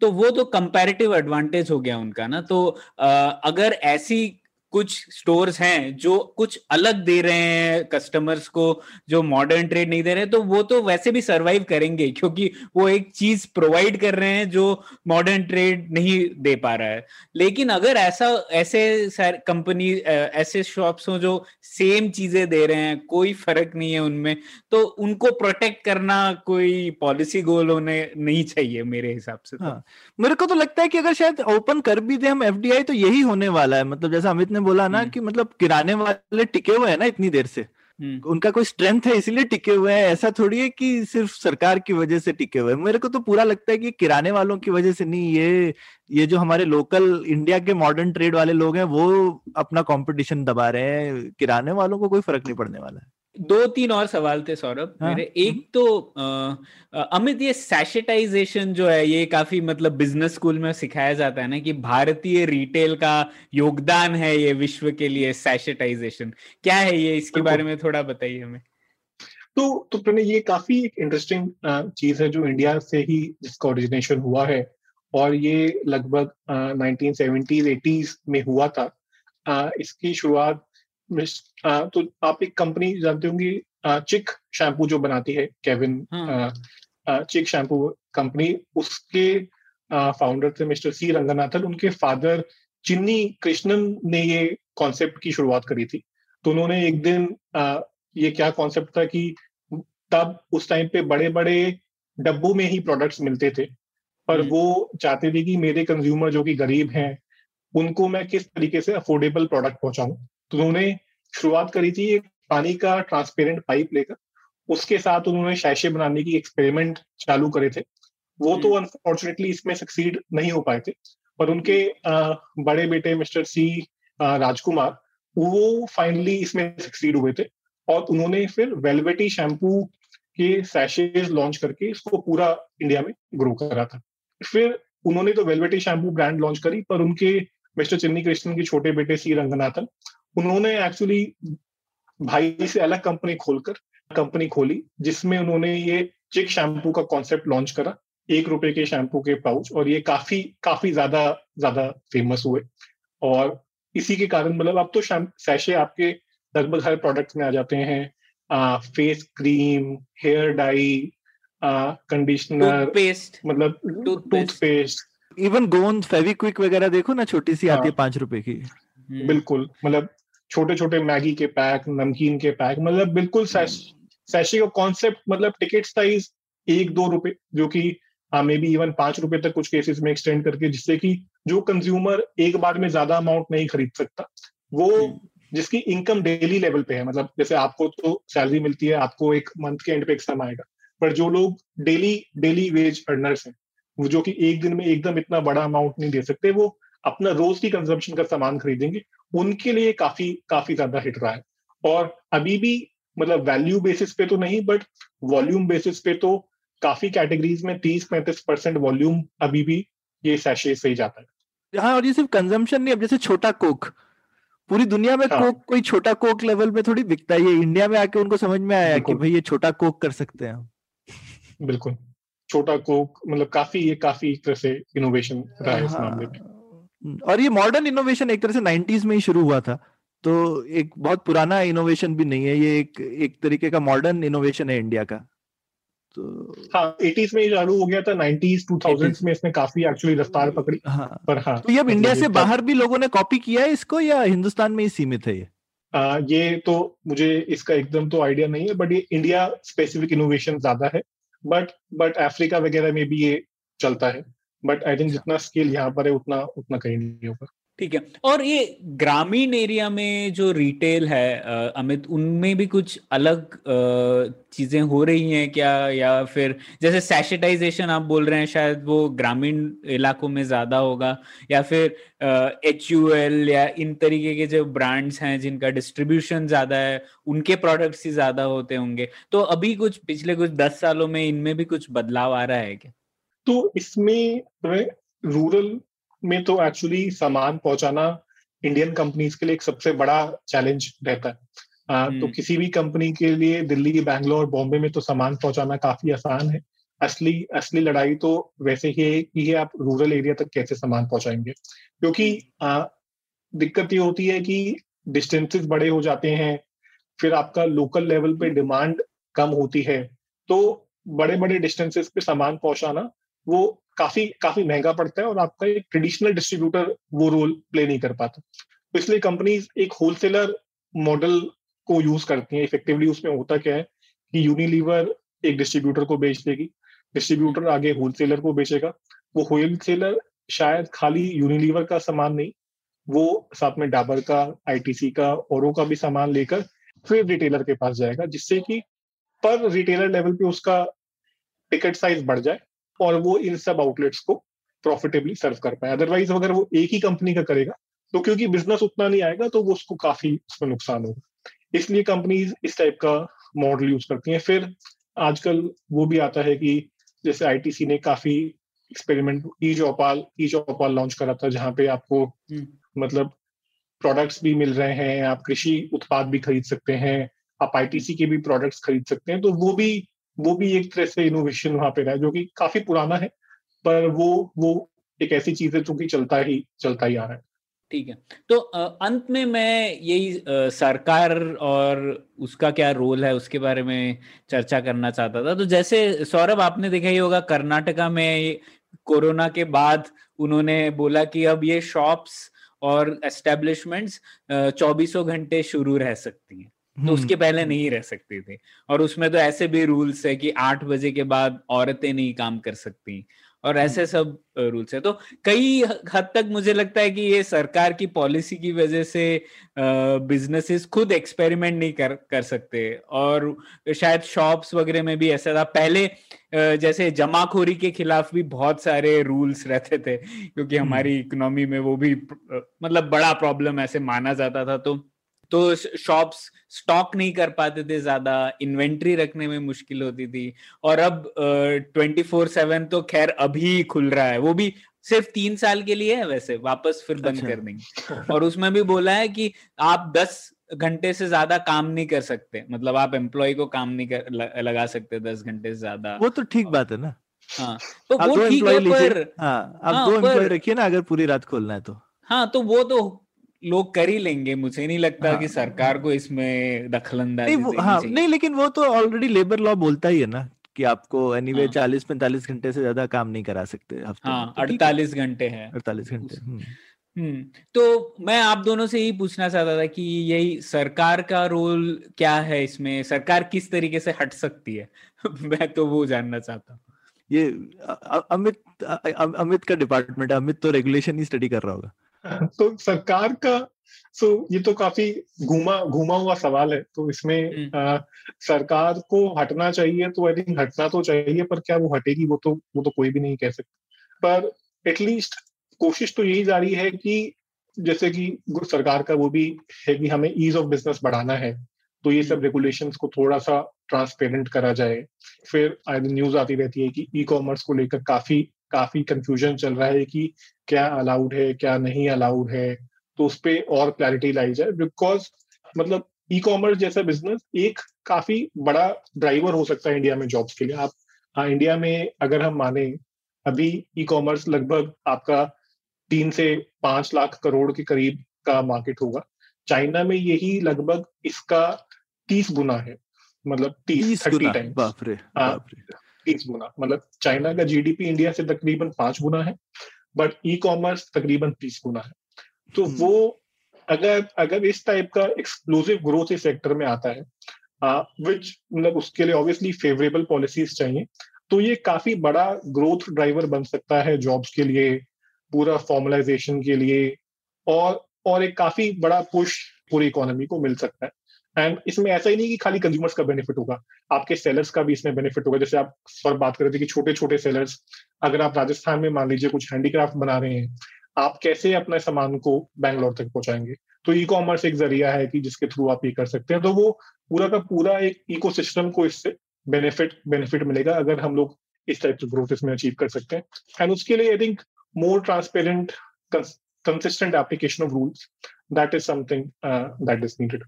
तो वो तो कंपैरेटिव एडवांटेज हो गया उनका ना। तो आ, अगर ऐसी कुछ स्टोर्स हैं जो कुछ अलग दे रहे हैं कस्टमर्स को, जो मॉडर्न ट्रेड नहीं दे रहे हैं, तो वो तो वैसे भी सरवाइव करेंगे, क्योंकि वो एक चीज प्रोवाइड कर रहे हैं जो मॉडर्न ट्रेड नहीं दे पा रहा है। लेकिन अगर ऐसा ऐसे कंपनी ऐसे शॉप्स हो जो सेम चीजें दे रहे हैं, कोई फर्क नहीं है उनमें, तो उनको प्रोटेक्ट करना कोई पॉलिसी गोल होने नहीं चाहिए मेरे हिसाब से। हाँ, मेरे को तो लगता है कि अगर शायद ओपन कर भी दे हम एफडीआई तो यही होने वाला है। मतलब जैसा अमित ने बोला ना कि मतलब किराने वाले टिके हुए हैं ना इतनी देर से, उनका कोई स्ट्रेंथ है इसीलिए टिके हुए हैं, ऐसा थोड़ी है कि सिर्फ सरकार की वजह से टिके हुए हैं। मेरे को तो पूरा लगता है कि किराने वालों की वजह से नहीं, ये ये जो हमारे लोकल इंडिया के मॉडर्न ट्रेड वाले लोग हैं वो अपना कंपटीशन दबा रहे हैं, किराने वालों को कोई फर्क नहीं पड़ने वाला है। दो तीन और सवाल थे सौरभ मेरे। एक तो अमित, ये सैशेटाइजेशन जो है ये काफी मतलब बिजनेस स्कूल में सिखाया जाता है ना कि भारतीय रिटेल का योगदान है ये विश्व के लिए। सैशेटाइजेशन क्या है ये, इसके बारे में थोड़ा बताइए हमें। तो तो प्रणय, ये काफी एक इंटरेस्टिंग चीज है जो इंडिया से ही जिसका ओरिजिनेशन हुआ है, और ये लगभग नाइनटीन सेवेंटीज एटीज में हुआ था। आ, इसकी शुरुआत आ, तो आप एक कंपनी जानते होंगे चिक शैम्पू जो बनाती है, केविन चिक शैम्पू कंपनी, उसके फाउंडर थे मिस्टर सी रंगनाथन। उनके फादर चिन्नी कृष्णन ने ये कॉन्सेप्ट की शुरुआत करी थी। तो उन्होंने एक दिन आ, ये क्या कॉन्सेप्ट था कि तब उस टाइम पे बड़े बड़े डब्बों में ही प्रोडक्ट्स मिलते थे, पर वो चाहते थे कि मेरे कंज्यूमर जो कि गरीब हैं उनको मैं किस तरीके से अफोर्डेबल प्रोडक्ट पहुंचाऊं। तो उन्होंने शुरुआत करी थी एक पानी का ट्रांसपेरेंट पाइप लेकर, उसके साथ उन्होंने सैशे बनाने की एक्सपेरिमेंट चालू करे थे। वो तो अनफॉर्चुनेटली इसमें सक्सीड नहीं हो पाए थे, पर उनके बड़े बेटे मिस्टर सी राजकुमार वो फाइनली इसमें सक्सीड हुए थे, और उन्होंने फिर वेलवेटी शैम्पू के सैशेज लॉन्च करके इसको पूरा इंडिया में ग्रो करा था। फिर उन्होंने तो वेलवेटी शैम्पू ब्रांड लॉन्च करी, पर उनके मिस्टर चिन्नी कृष्णन के छोटे बेटे सी रंगनाथन, उन्होंने एक्चुअली भाई से अलग कंपनी खोलकर कंपनी खोली जिसमें उन्होंने ये चिक शैम्पू का कॉन्सेप्ट लॉन्च करा, एक रुपए के शैम्पू के पाउच, और ये काफी काफी ज्यादा ज्यादा फेमस हुए। और इसी के कारण मतलब अब तो सैशे आपके लगभग हर प्रोडक्ट में आ जाते हैं, face cream, hair dye, conditioner, paste, मतलब टूथपेस्ट, इवन गोंद, फेविक्विक वगैरह देखो ना, छोटी सी आती है पांच रुपए की। बिल्कुल, मतलब छोटे छोटे मैगी के पैक, नमकीन के पैक, मतलब बिल्कुल सैशे का कॉन्सेप्ट, मतलब टिकट साइज एक दो रुपए जो कि मे बी इवन पांच रुपए तक कुछ केसेस में एक्सटेंड करके, जिससे कि जो कंज्यूमर एक बार में ज्यादा अमाउंट नहीं खरीद सकता, वो जिसकी इनकम डेली लेवल पे है, मतलब जैसे आपको तो सैलरी मिलती है, आपको एक मंथ के एंड पे एक सम आएगा, पर जो लोग डेली डेली वेज अर्नर्स हैं वो जो कि एक दिन में एकदम इतना बड़ा अमाउंट नहीं दे सकते, वो अपना रोज की कंजम्पशन का सामान खरीदेंगे, उनके लिए काफी काफी ज्यादा हिट रहा है। और अभी भी मतलब वैल्यू बेसिस पे तो नहीं, बट वॉल्यूम बेसिस पे तो काफी कैटेगरीज में तीस पैंतीस परसेंट वॉल्यूम अभी भी ये सैशे से ही जाता है। हाँ, और ये सिर्फ कंजम्पशन नहीं, अब जैसे छोटा कोक, पूरी दुनिया में हाँ। कोक कोई छोटा कोक लेवल में थोड़ी बिकता है, इंडिया में आके उनको समझ में आया कि भाई ये छोटा कोक कर सकते हैं। बिल्कुल, छोटा कोक मतलब काफी ये काफी एक तरह से इनोवेशन रहा है इस मामले में, और ये मॉडर्न इनोवेशन एक तरह से नाइंटीज़ में ही शुरू हुआ था, तो एक बहुत पुराना इनोवेशन भी नहीं है ये, एक एक तरीके का मॉडर्न इनोवेशन है इंडिया का। तो हाँ, एटीज़ में चालू हो गया था, नाइंटीज़ टू थाउज़ेंड्स में इसने काफी एक्चुअली रफ्तार पकड़ी। हाँ, पर हाँ, तो ये अब इंडिया से बाहर भी लोगों ने कॉपी किया है इसको या हिंदुस्तान में ही सीमित है ये? आ, ये तो मुझे इसका एकदम तो आइडिया नहीं है, बट ये इंडिया स्पेसिफिक इनोवेशन ज्यादा है, बट बट अफ्रीका वगैरह में भी ये चलता है, बट आई थिंक जितना स्केल यहाँ पर है उतना उतना कहीं नहीं होगा। ठीक है, और ये ग्रामीण एरिया में जो रिटेल है अमित, उनमें भी कुछ अलग चीजें हो रही हैं क्या, या फिर जैसे सैशेटाइजेशन आप बोल रहे हैं, शायद वो ग्रामीण इलाकों में ज्यादा होगा, या फिर एच यू एल या इन तरीके के जो ब्रांड्स हैं जिनका डिस्ट्रीब्यूशन ज्यादा है उनके प्रोडक्ट्स ही ज्यादा होते होंगे, तो अभी कुछ पिछले कुछ दस सालों में इनमें भी कुछ बदलाव आ रहा है क्या? तो इसमें रूरल में तो एक्चुअली सामान पहुंचाना इंडियन कंपनीज के लिए एक सबसे बड़ा चैलेंज रहता है। आ, तो किसी भी कंपनी के लिए दिल्ली, बैंगलोर, बॉम्बे में तो सामान पहुंचाना काफी आसान है, असली असली लड़ाई तो वैसे ही है कि आप रूरल एरिया तक कैसे सामान पहुंचाएंगे, क्योंकि दिक्कत ये होती है कि डिस्टेंसेस बड़े हो जाते हैं, फिर आपका लोकल लेवल पे डिमांड कम होती है, तो बड़े बड़े डिस्टेंसेस पे सामान पहुंचाना वो काफी काफी महंगा पड़ता है, और आपका एक ट्रेडिशनल डिस्ट्रीब्यूटर वो रोल प्ले नहीं कर पाता। तो इसलिए कंपनीज एक होलसेलर मॉडल को यूज करती हैं। इफेक्टिवली उसमें होता क्या है कि यूनिलीवर एक डिस्ट्रीब्यूटर को बेच देगी, डिस्ट्रीब्यूटर आगे होलसेलर को बेचेगा, वो होलसेलर शायद खाली यूनिलीवर का सामान नहीं, वो साथ में डाबर का, आई टी सी का, औरों का भी सामान लेकर फिर रिटेलर के पास जाएगा, जिससे कि पर रिटेलर लेवल पे उसका टिकट साइज बढ़ जाए और वो इन सब आउटलेट्स को प्रॉफिटेबली सर्व कर पाए। अदरवाइज अगर वो एक ही कंपनी का करेगा तो क्योंकि बिजनेस उतना नहीं आएगा तो वो उसको काफी उसमें नुकसान होगा, इसलिए कंपनीज इस टाइप का मॉडल यूज करती हैं। फिर आजकल वो भी आता है कि जैसे आईटीसी ने काफी एक्सपेरिमेंट ई चौपाल ई चौपाल लॉन्च करा था, जहाँ पे आपको मतलब प्रोडक्ट्स भी मिल रहे हैं, आप कृषि उत्पाद भी खरीद सकते हैं, आप आईटीसी के भी प्रोडक्ट्स खरीद सकते हैं, तो वो भी वो भी एक तरह से इनोवेशन वहां पे रहा है, जो कि काफी पुराना है, पर वो वो एक ऐसी चीज है जो कि चलता ही चलता ही आ रहा है। ठीक है, तो अंत में मैं यही सरकार और उसका क्या रोल है उसके बारे में चर्चा करना चाहता था। तो जैसे सौरभ आपने देखा ही होगा, कर्नाटका में कोरोना के बाद उन्होंने बोला कि अब ये शॉप्स और एस्टेब्लिशमेंट्स चौबीसों घंटे शुरू रह सकती हैं, तो उसके पहले नहीं रह सकते थे, और उसमें तो ऐसे भी रूल्स है कि आठ बजे के बाद औरतें नहीं काम कर सकती, और ऐसे सब रूल्स है। तो कई हद तक मुझे लगता है कि ये सरकार की पॉलिसी की वजह से बिजनेसेस खुद एक्सपेरिमेंट नहीं कर कर सकते, और शायद शॉप्स वगैरह में भी ऐसा था पहले, जैसे जमाखोरी के खिलाफ भी बहुत सारे रूल्स रहते थे, क्योंकि हमारी इकोनॉमी में वो भी मतलब बड़ा प्रॉब्लम ऐसे माना जाता था, तो तो शॉप्स स्टॉक नहीं कर पाते थे ज्यादा, इन्वेंट्री रखने में मुश्किल होती थी, और अब ट्वेंटी फोर सेवन तो खैर अभी खुल रहा है, वो भी सिर्फ तीन साल के लिए है, वैसे वापस फिर बंद अच्छा। कर देंगे, और उसमें भी बोला है कि आप दस घंटे से ज्यादा काम नहीं कर सकते, मतलब आप एम्प्लॉय को काम नहीं कर, ल, लगा सकते दस घंटे से ज्यादा। वो तो ठीक बात है ना, हाँ तो वो ठीक है, पर आप दो एम्प्लॉय रखिए ना अगर पूरी रात खोलना है तो। हाँ, तो वो तो लोग कर ही लेंगे, मुझे नहीं लगता हाँ, कि सरकार को इसमें दखलंदाजी नहीं, हाँ, नहीं, लेकिन वो तो ऑलरेडी लेबर लॉ बोलता ही है ना कि आपको एनीवे चालीस पैंतालीस घंटे से ज्यादा काम नहीं करा सकते, अड़तालीस हाँ, घंटे है अड़तालीस घंटे हम्म तो मैं आप दोनों से ही पूछना चाहता था कि यही सरकार का रोल क्या है इसमें, सरकार किस तरीके से हट सकती है, मैं तो वो जानना चाहता हूँ। ये अमित अमित का डिपार्टमेंट है, अमित तो रेगुलेशन ही स्टडी कर रहा होगा। तो सरकार का सो ये तो काफी घूमा घूमा हुआ सवाल है, तो इसमें आ, सरकार को हटना चाहिए, तो आई थिंक हटना तो चाहिए, पर क्या वो हटेगी वो तो वो तो कोई भी नहीं कह सकता, पर एटलीस्ट कोशिश तो यही जारी है कि जैसे कि सरकार का वो भी है कि हमें ईज ऑफ बिजनेस बढ़ाना है, तो ये सब रेगुलेशंस को थोड़ा सा ट्रांसपेरेंट करा जाए। फिर आई थिंक न्यूज आती रहती है कि ई कॉमर्स को लेकर काफी काफी कंफ्यूजन चल रहा है कि क्या अलाउड है क्या नहीं अलाउड है, तो उस पर और क्लैरिटी लाई जाए। बिकॉज मतलब ई कॉमर्स जैसा बिजनेस एक काफी बड़ा ड्राइवर हो सकता है इंडिया में जॉब्स के लिए। आप हाँ, इंडिया में अगर हम माने अभी ई कॉमर्स लगभग आपका तीन से पांच लाख करोड़ के करीब का मार्केट होगा। चाइना में यही लगभग इसका तीस गुना है, मतलब तीस थर्टी टाइम बापरे तीस गुना। मतलब चाइना का जीडीपी इंडिया से तकरीबन पांच गुना है, बट ई कॉमर्स तकरीबन तीस गुना है। तो वो अगर अगर इस टाइप का एक्सक्लूसिव ग्रोथ इस सेक्टर में आता है, विच मतलब उसके लिए ऑब्वियसली फेवरेबल पॉलिसीज चाहिए, तो ये काफी बड़ा ग्रोथ ड्राइवर बन सकता है जॉब्स के लिए, पूरा फॉर्मलाइजेशन के लिए, और और एक काफी बड़ा पुश पूरी इकोनॉमी को मिल सकता है। एंड इसमें ऐसा ही नहीं कि खाली कंज्यूमर्स का बेनिफिट होगा, आपके सेलर्स का भी इसमें बेनिफिट होगा। जैसे आप पर बात कर रहे थे कि छोटे छोटे सेलर्स, अगर आप राजस्थान में मान लीजिए कुछ हैंडीक्राफ्ट बना रहे हैं, आप कैसे अपने सामान को बैंगलोर तक पहुंचाएंगे, तो ई कॉमर्स एक जरिया है कि जिसके थ्रू आप ये कर सकते हैं। तो वो पूरा का पूरा एक इकोसिस्टम को इससे बेनिफिट बेनिफिट मिलेगा अगर हम लोग इस टाइप की ग्रोथ इसमें अचीव कर सकते हैं। एंड उसके लिए I think more transparent consistent application of rules, that is something that is needed.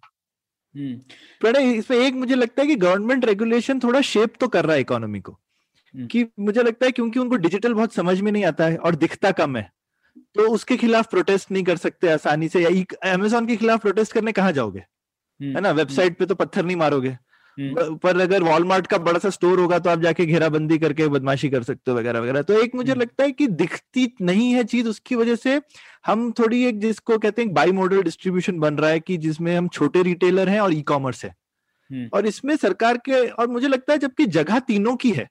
Pranay, इसमें एक मुझे लगता है कि गवर्नमेंट रेगुलेशन थोड़ा शेप तो कर रहा है इकोनॉमी को, कि मुझे लगता है क्योंकि उनको डिजिटल बहुत समझ में नहीं आता है और दिखता कम है, तो उसके खिलाफ प्रोटेस्ट नहीं कर सकते आसानी से। या अमेज़न के खिलाफ प्रोटेस्ट करने कहाँ जाओगे, है ना, वेबसाइट पे तो पत्थर नहीं मारोगे, पर अगर वॉलमार्ट का बड़ा सा स्टोर होगा तो आप जाके घेराबंदी करके बदमाशी कर सकते हो वगैरह वगैरह। तो एक मुझे लगता है कि दिखती नहीं है चीज, उसकी वजह से हम थोड़ी एक जिसको कहते हैं बाई मॉडल डिस्ट्रीब्यूशन बन रहा है, कि जिसमें हम छोटे रिटेलर हैं और ई कॉमर्स है, और इसमें सरकार के, और मुझे लगता है जबकि जगह तीनों की है,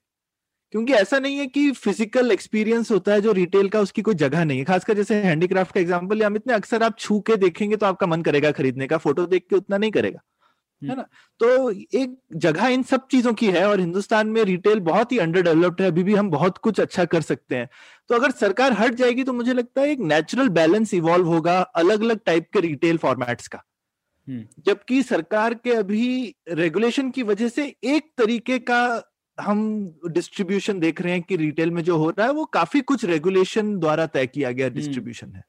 क्योंकि ऐसा नहीं है कि फिजिकल एक्सपीरियंस होता है जो रिटेल का, उसकी कोई जगह नहीं है। खासकर जैसे हैंडीक्राफ्ट का एग्जांपल या अमित ने, अक्सर आप छू के देखेंगे तो आपका मन करेगा खरीदने का, फोटो देख के उतना नहीं करेगा, है ना। तो एक जगह इन सब चीजों की है, और हिंदुस्तान में रिटेल बहुत ही अंडर डेवलप्ड है, अभी भी हम बहुत कुछ अच्छा कर सकते हैं। तो अगर सरकार हट जाएगी तो मुझे लगता है एक नेचुरल बैलेंस इवॉल्व होगा अलग अलग टाइप के रिटेल फॉर्मेट्स का, जबकि सरकार के अभी रेगुलेशन की वजह से एक तरीके का हम डिस्ट्रीब्यूशन देख रहे हैं कि रिटेल में जो हो रहा है वो काफी कुछ रेगुलेशन द्वारा तय किया गया डिस्ट्रीब्यूशन है।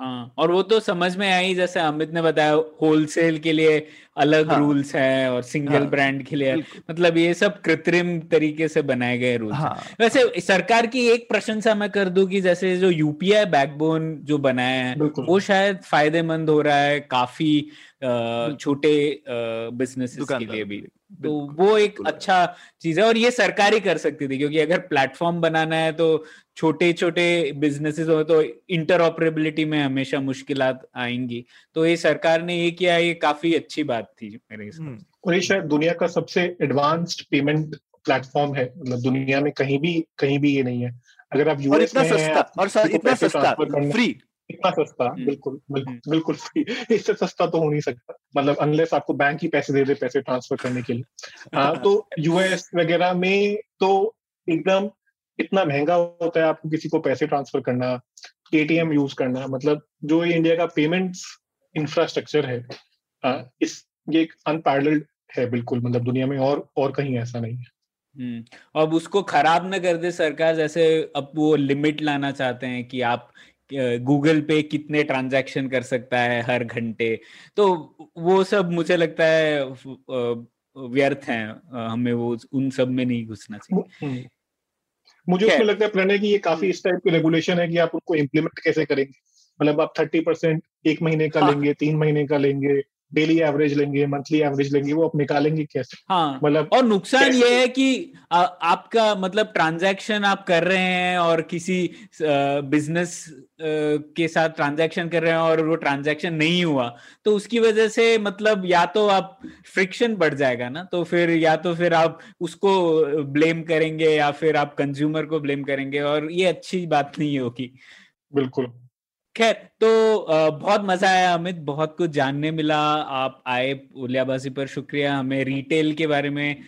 हाँ, और वो तो समझ में आई, जैसे अमित ने बताया होलसेल के लिए अलग हाँ, रूल्स है, और सिंगल हाँ, ब्रांड के लिए, मतलब ये सब कृत्रिम तरीके से बनाए गए रूल्स हाँ, है। वैसे हाँ, सरकार की एक प्रशंसा मैं कर दूं कि जैसे जो यूपीआई बैकबोन जो बनाया है वो शायद फायदेमंद हो रहा है काफी छोटे बिजनेसेस के लिए भी, तो वो एक अच्छा चीज है। और ये सरकार ही कर सकती थी, क्योंकि अगर प्लेटफॉर्म बनाना है तो छोटे छोटे बिजनेसेस हो तो इंटरऑपरेबिलिटी में हमेशा मुश्किलात आएंगी, तो ये सरकार ने ये किया, ये काफी अच्छी बात थी मेरे हिसाब से। और ये शायद दुनिया का सबसे एडवांस्ड पेमेंट प्लेटफॉर्म है, मतलब दुनिया में कहीं भी कहीं भी ये नहीं है। अगर आप यूएस में इतना सस्ता फ्री इतना सस्ता बिल्कुल बिल्कुल फ्री, इससे सस्ता तो हो नहीं सकता, मतलब अनलेस आपको बैंक ही पैसे दे दे पैसे ट्रांसफर करने के लिए। आ, तो यूएस वगैरह में तो एकदम इतना महंगा होता है आपको किसी को पैसे ट्रांसफर करना, एटीएम यूज करना, मतलब जो ये इंडिया का पेमेंट्स इंफ्रास्ट्रक्चर है आ, इस ये एक अनपैरेलल्ड है बिल्कुल, मतलब दुनिया में और और कहीं ऐसा नहीं है। अब उसको खराब ना कर दे सरकार, जैसे अब वो लिमिट लाना चाहते हैं कि आप गूगल पे कितने ट्रांजैक्शन कर सकता है हर घंटे, तो वो सब मुझे लगता है व्यर्थ है, हमें वो उन सब में नहीं घुसना चाहिए। मुझे उसमें लगता है प्रणय कि ये काफी इस टाइप की रेगुलेशन है कि आप उनको इम्प्लीमेंट कैसे करेंगे, मतलब आप थर्टी परसेंट एक महीने का हाँ। लेंगे, तीन महीने का लेंगे, डेली एवरेज लेंगे, मंथली एवरेज लेंगे, वो आप निकालेंगे कैसे? हाँ, मतलब और नुकसान ये है कि आ, आपका मतलब ट्रांजैक्शन आप कर रहे हैं और किसी बिजनेस के साथ ट्रांजैक्शन कर रहे हैं और वो ट्रांजैक्शन नहीं हुआ, तो उसकी वजह से मतलब या तो आप फ्रिक्शन बढ़ जाएगा ना, तो फिर या तो फिर आप उसको ब्लेम करेंगे या फिर आप कंज्यूमर को ब्लेम करेंगे, और ये अच्छी बात नहीं होगी बिल्कुल। खैर, तो बहुत मजा आया अमित, बहुत कुछ जानने मिला, आप आए पुलियाबाजी पर, शुक्रिया। हमें रिटेल के बारे में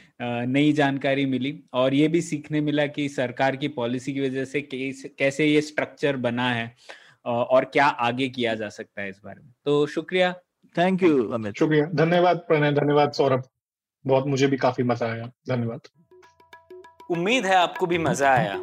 नई जानकारी मिली और ये भी सीखने मिला कि सरकार की पॉलिसी की वजह से कैसे ये स्ट्रक्चर बना है और क्या आगे किया जा सकता है इस बारे में। तो शुक्रिया, थैंक यू अमित। शुक्रिया, धन्यवाद प्रणय, धन्यवाद सौरभ, बहुत मुझे भी काफी मजा आया, धन्यवाद। उम्मीद है आपको भी मजा आया।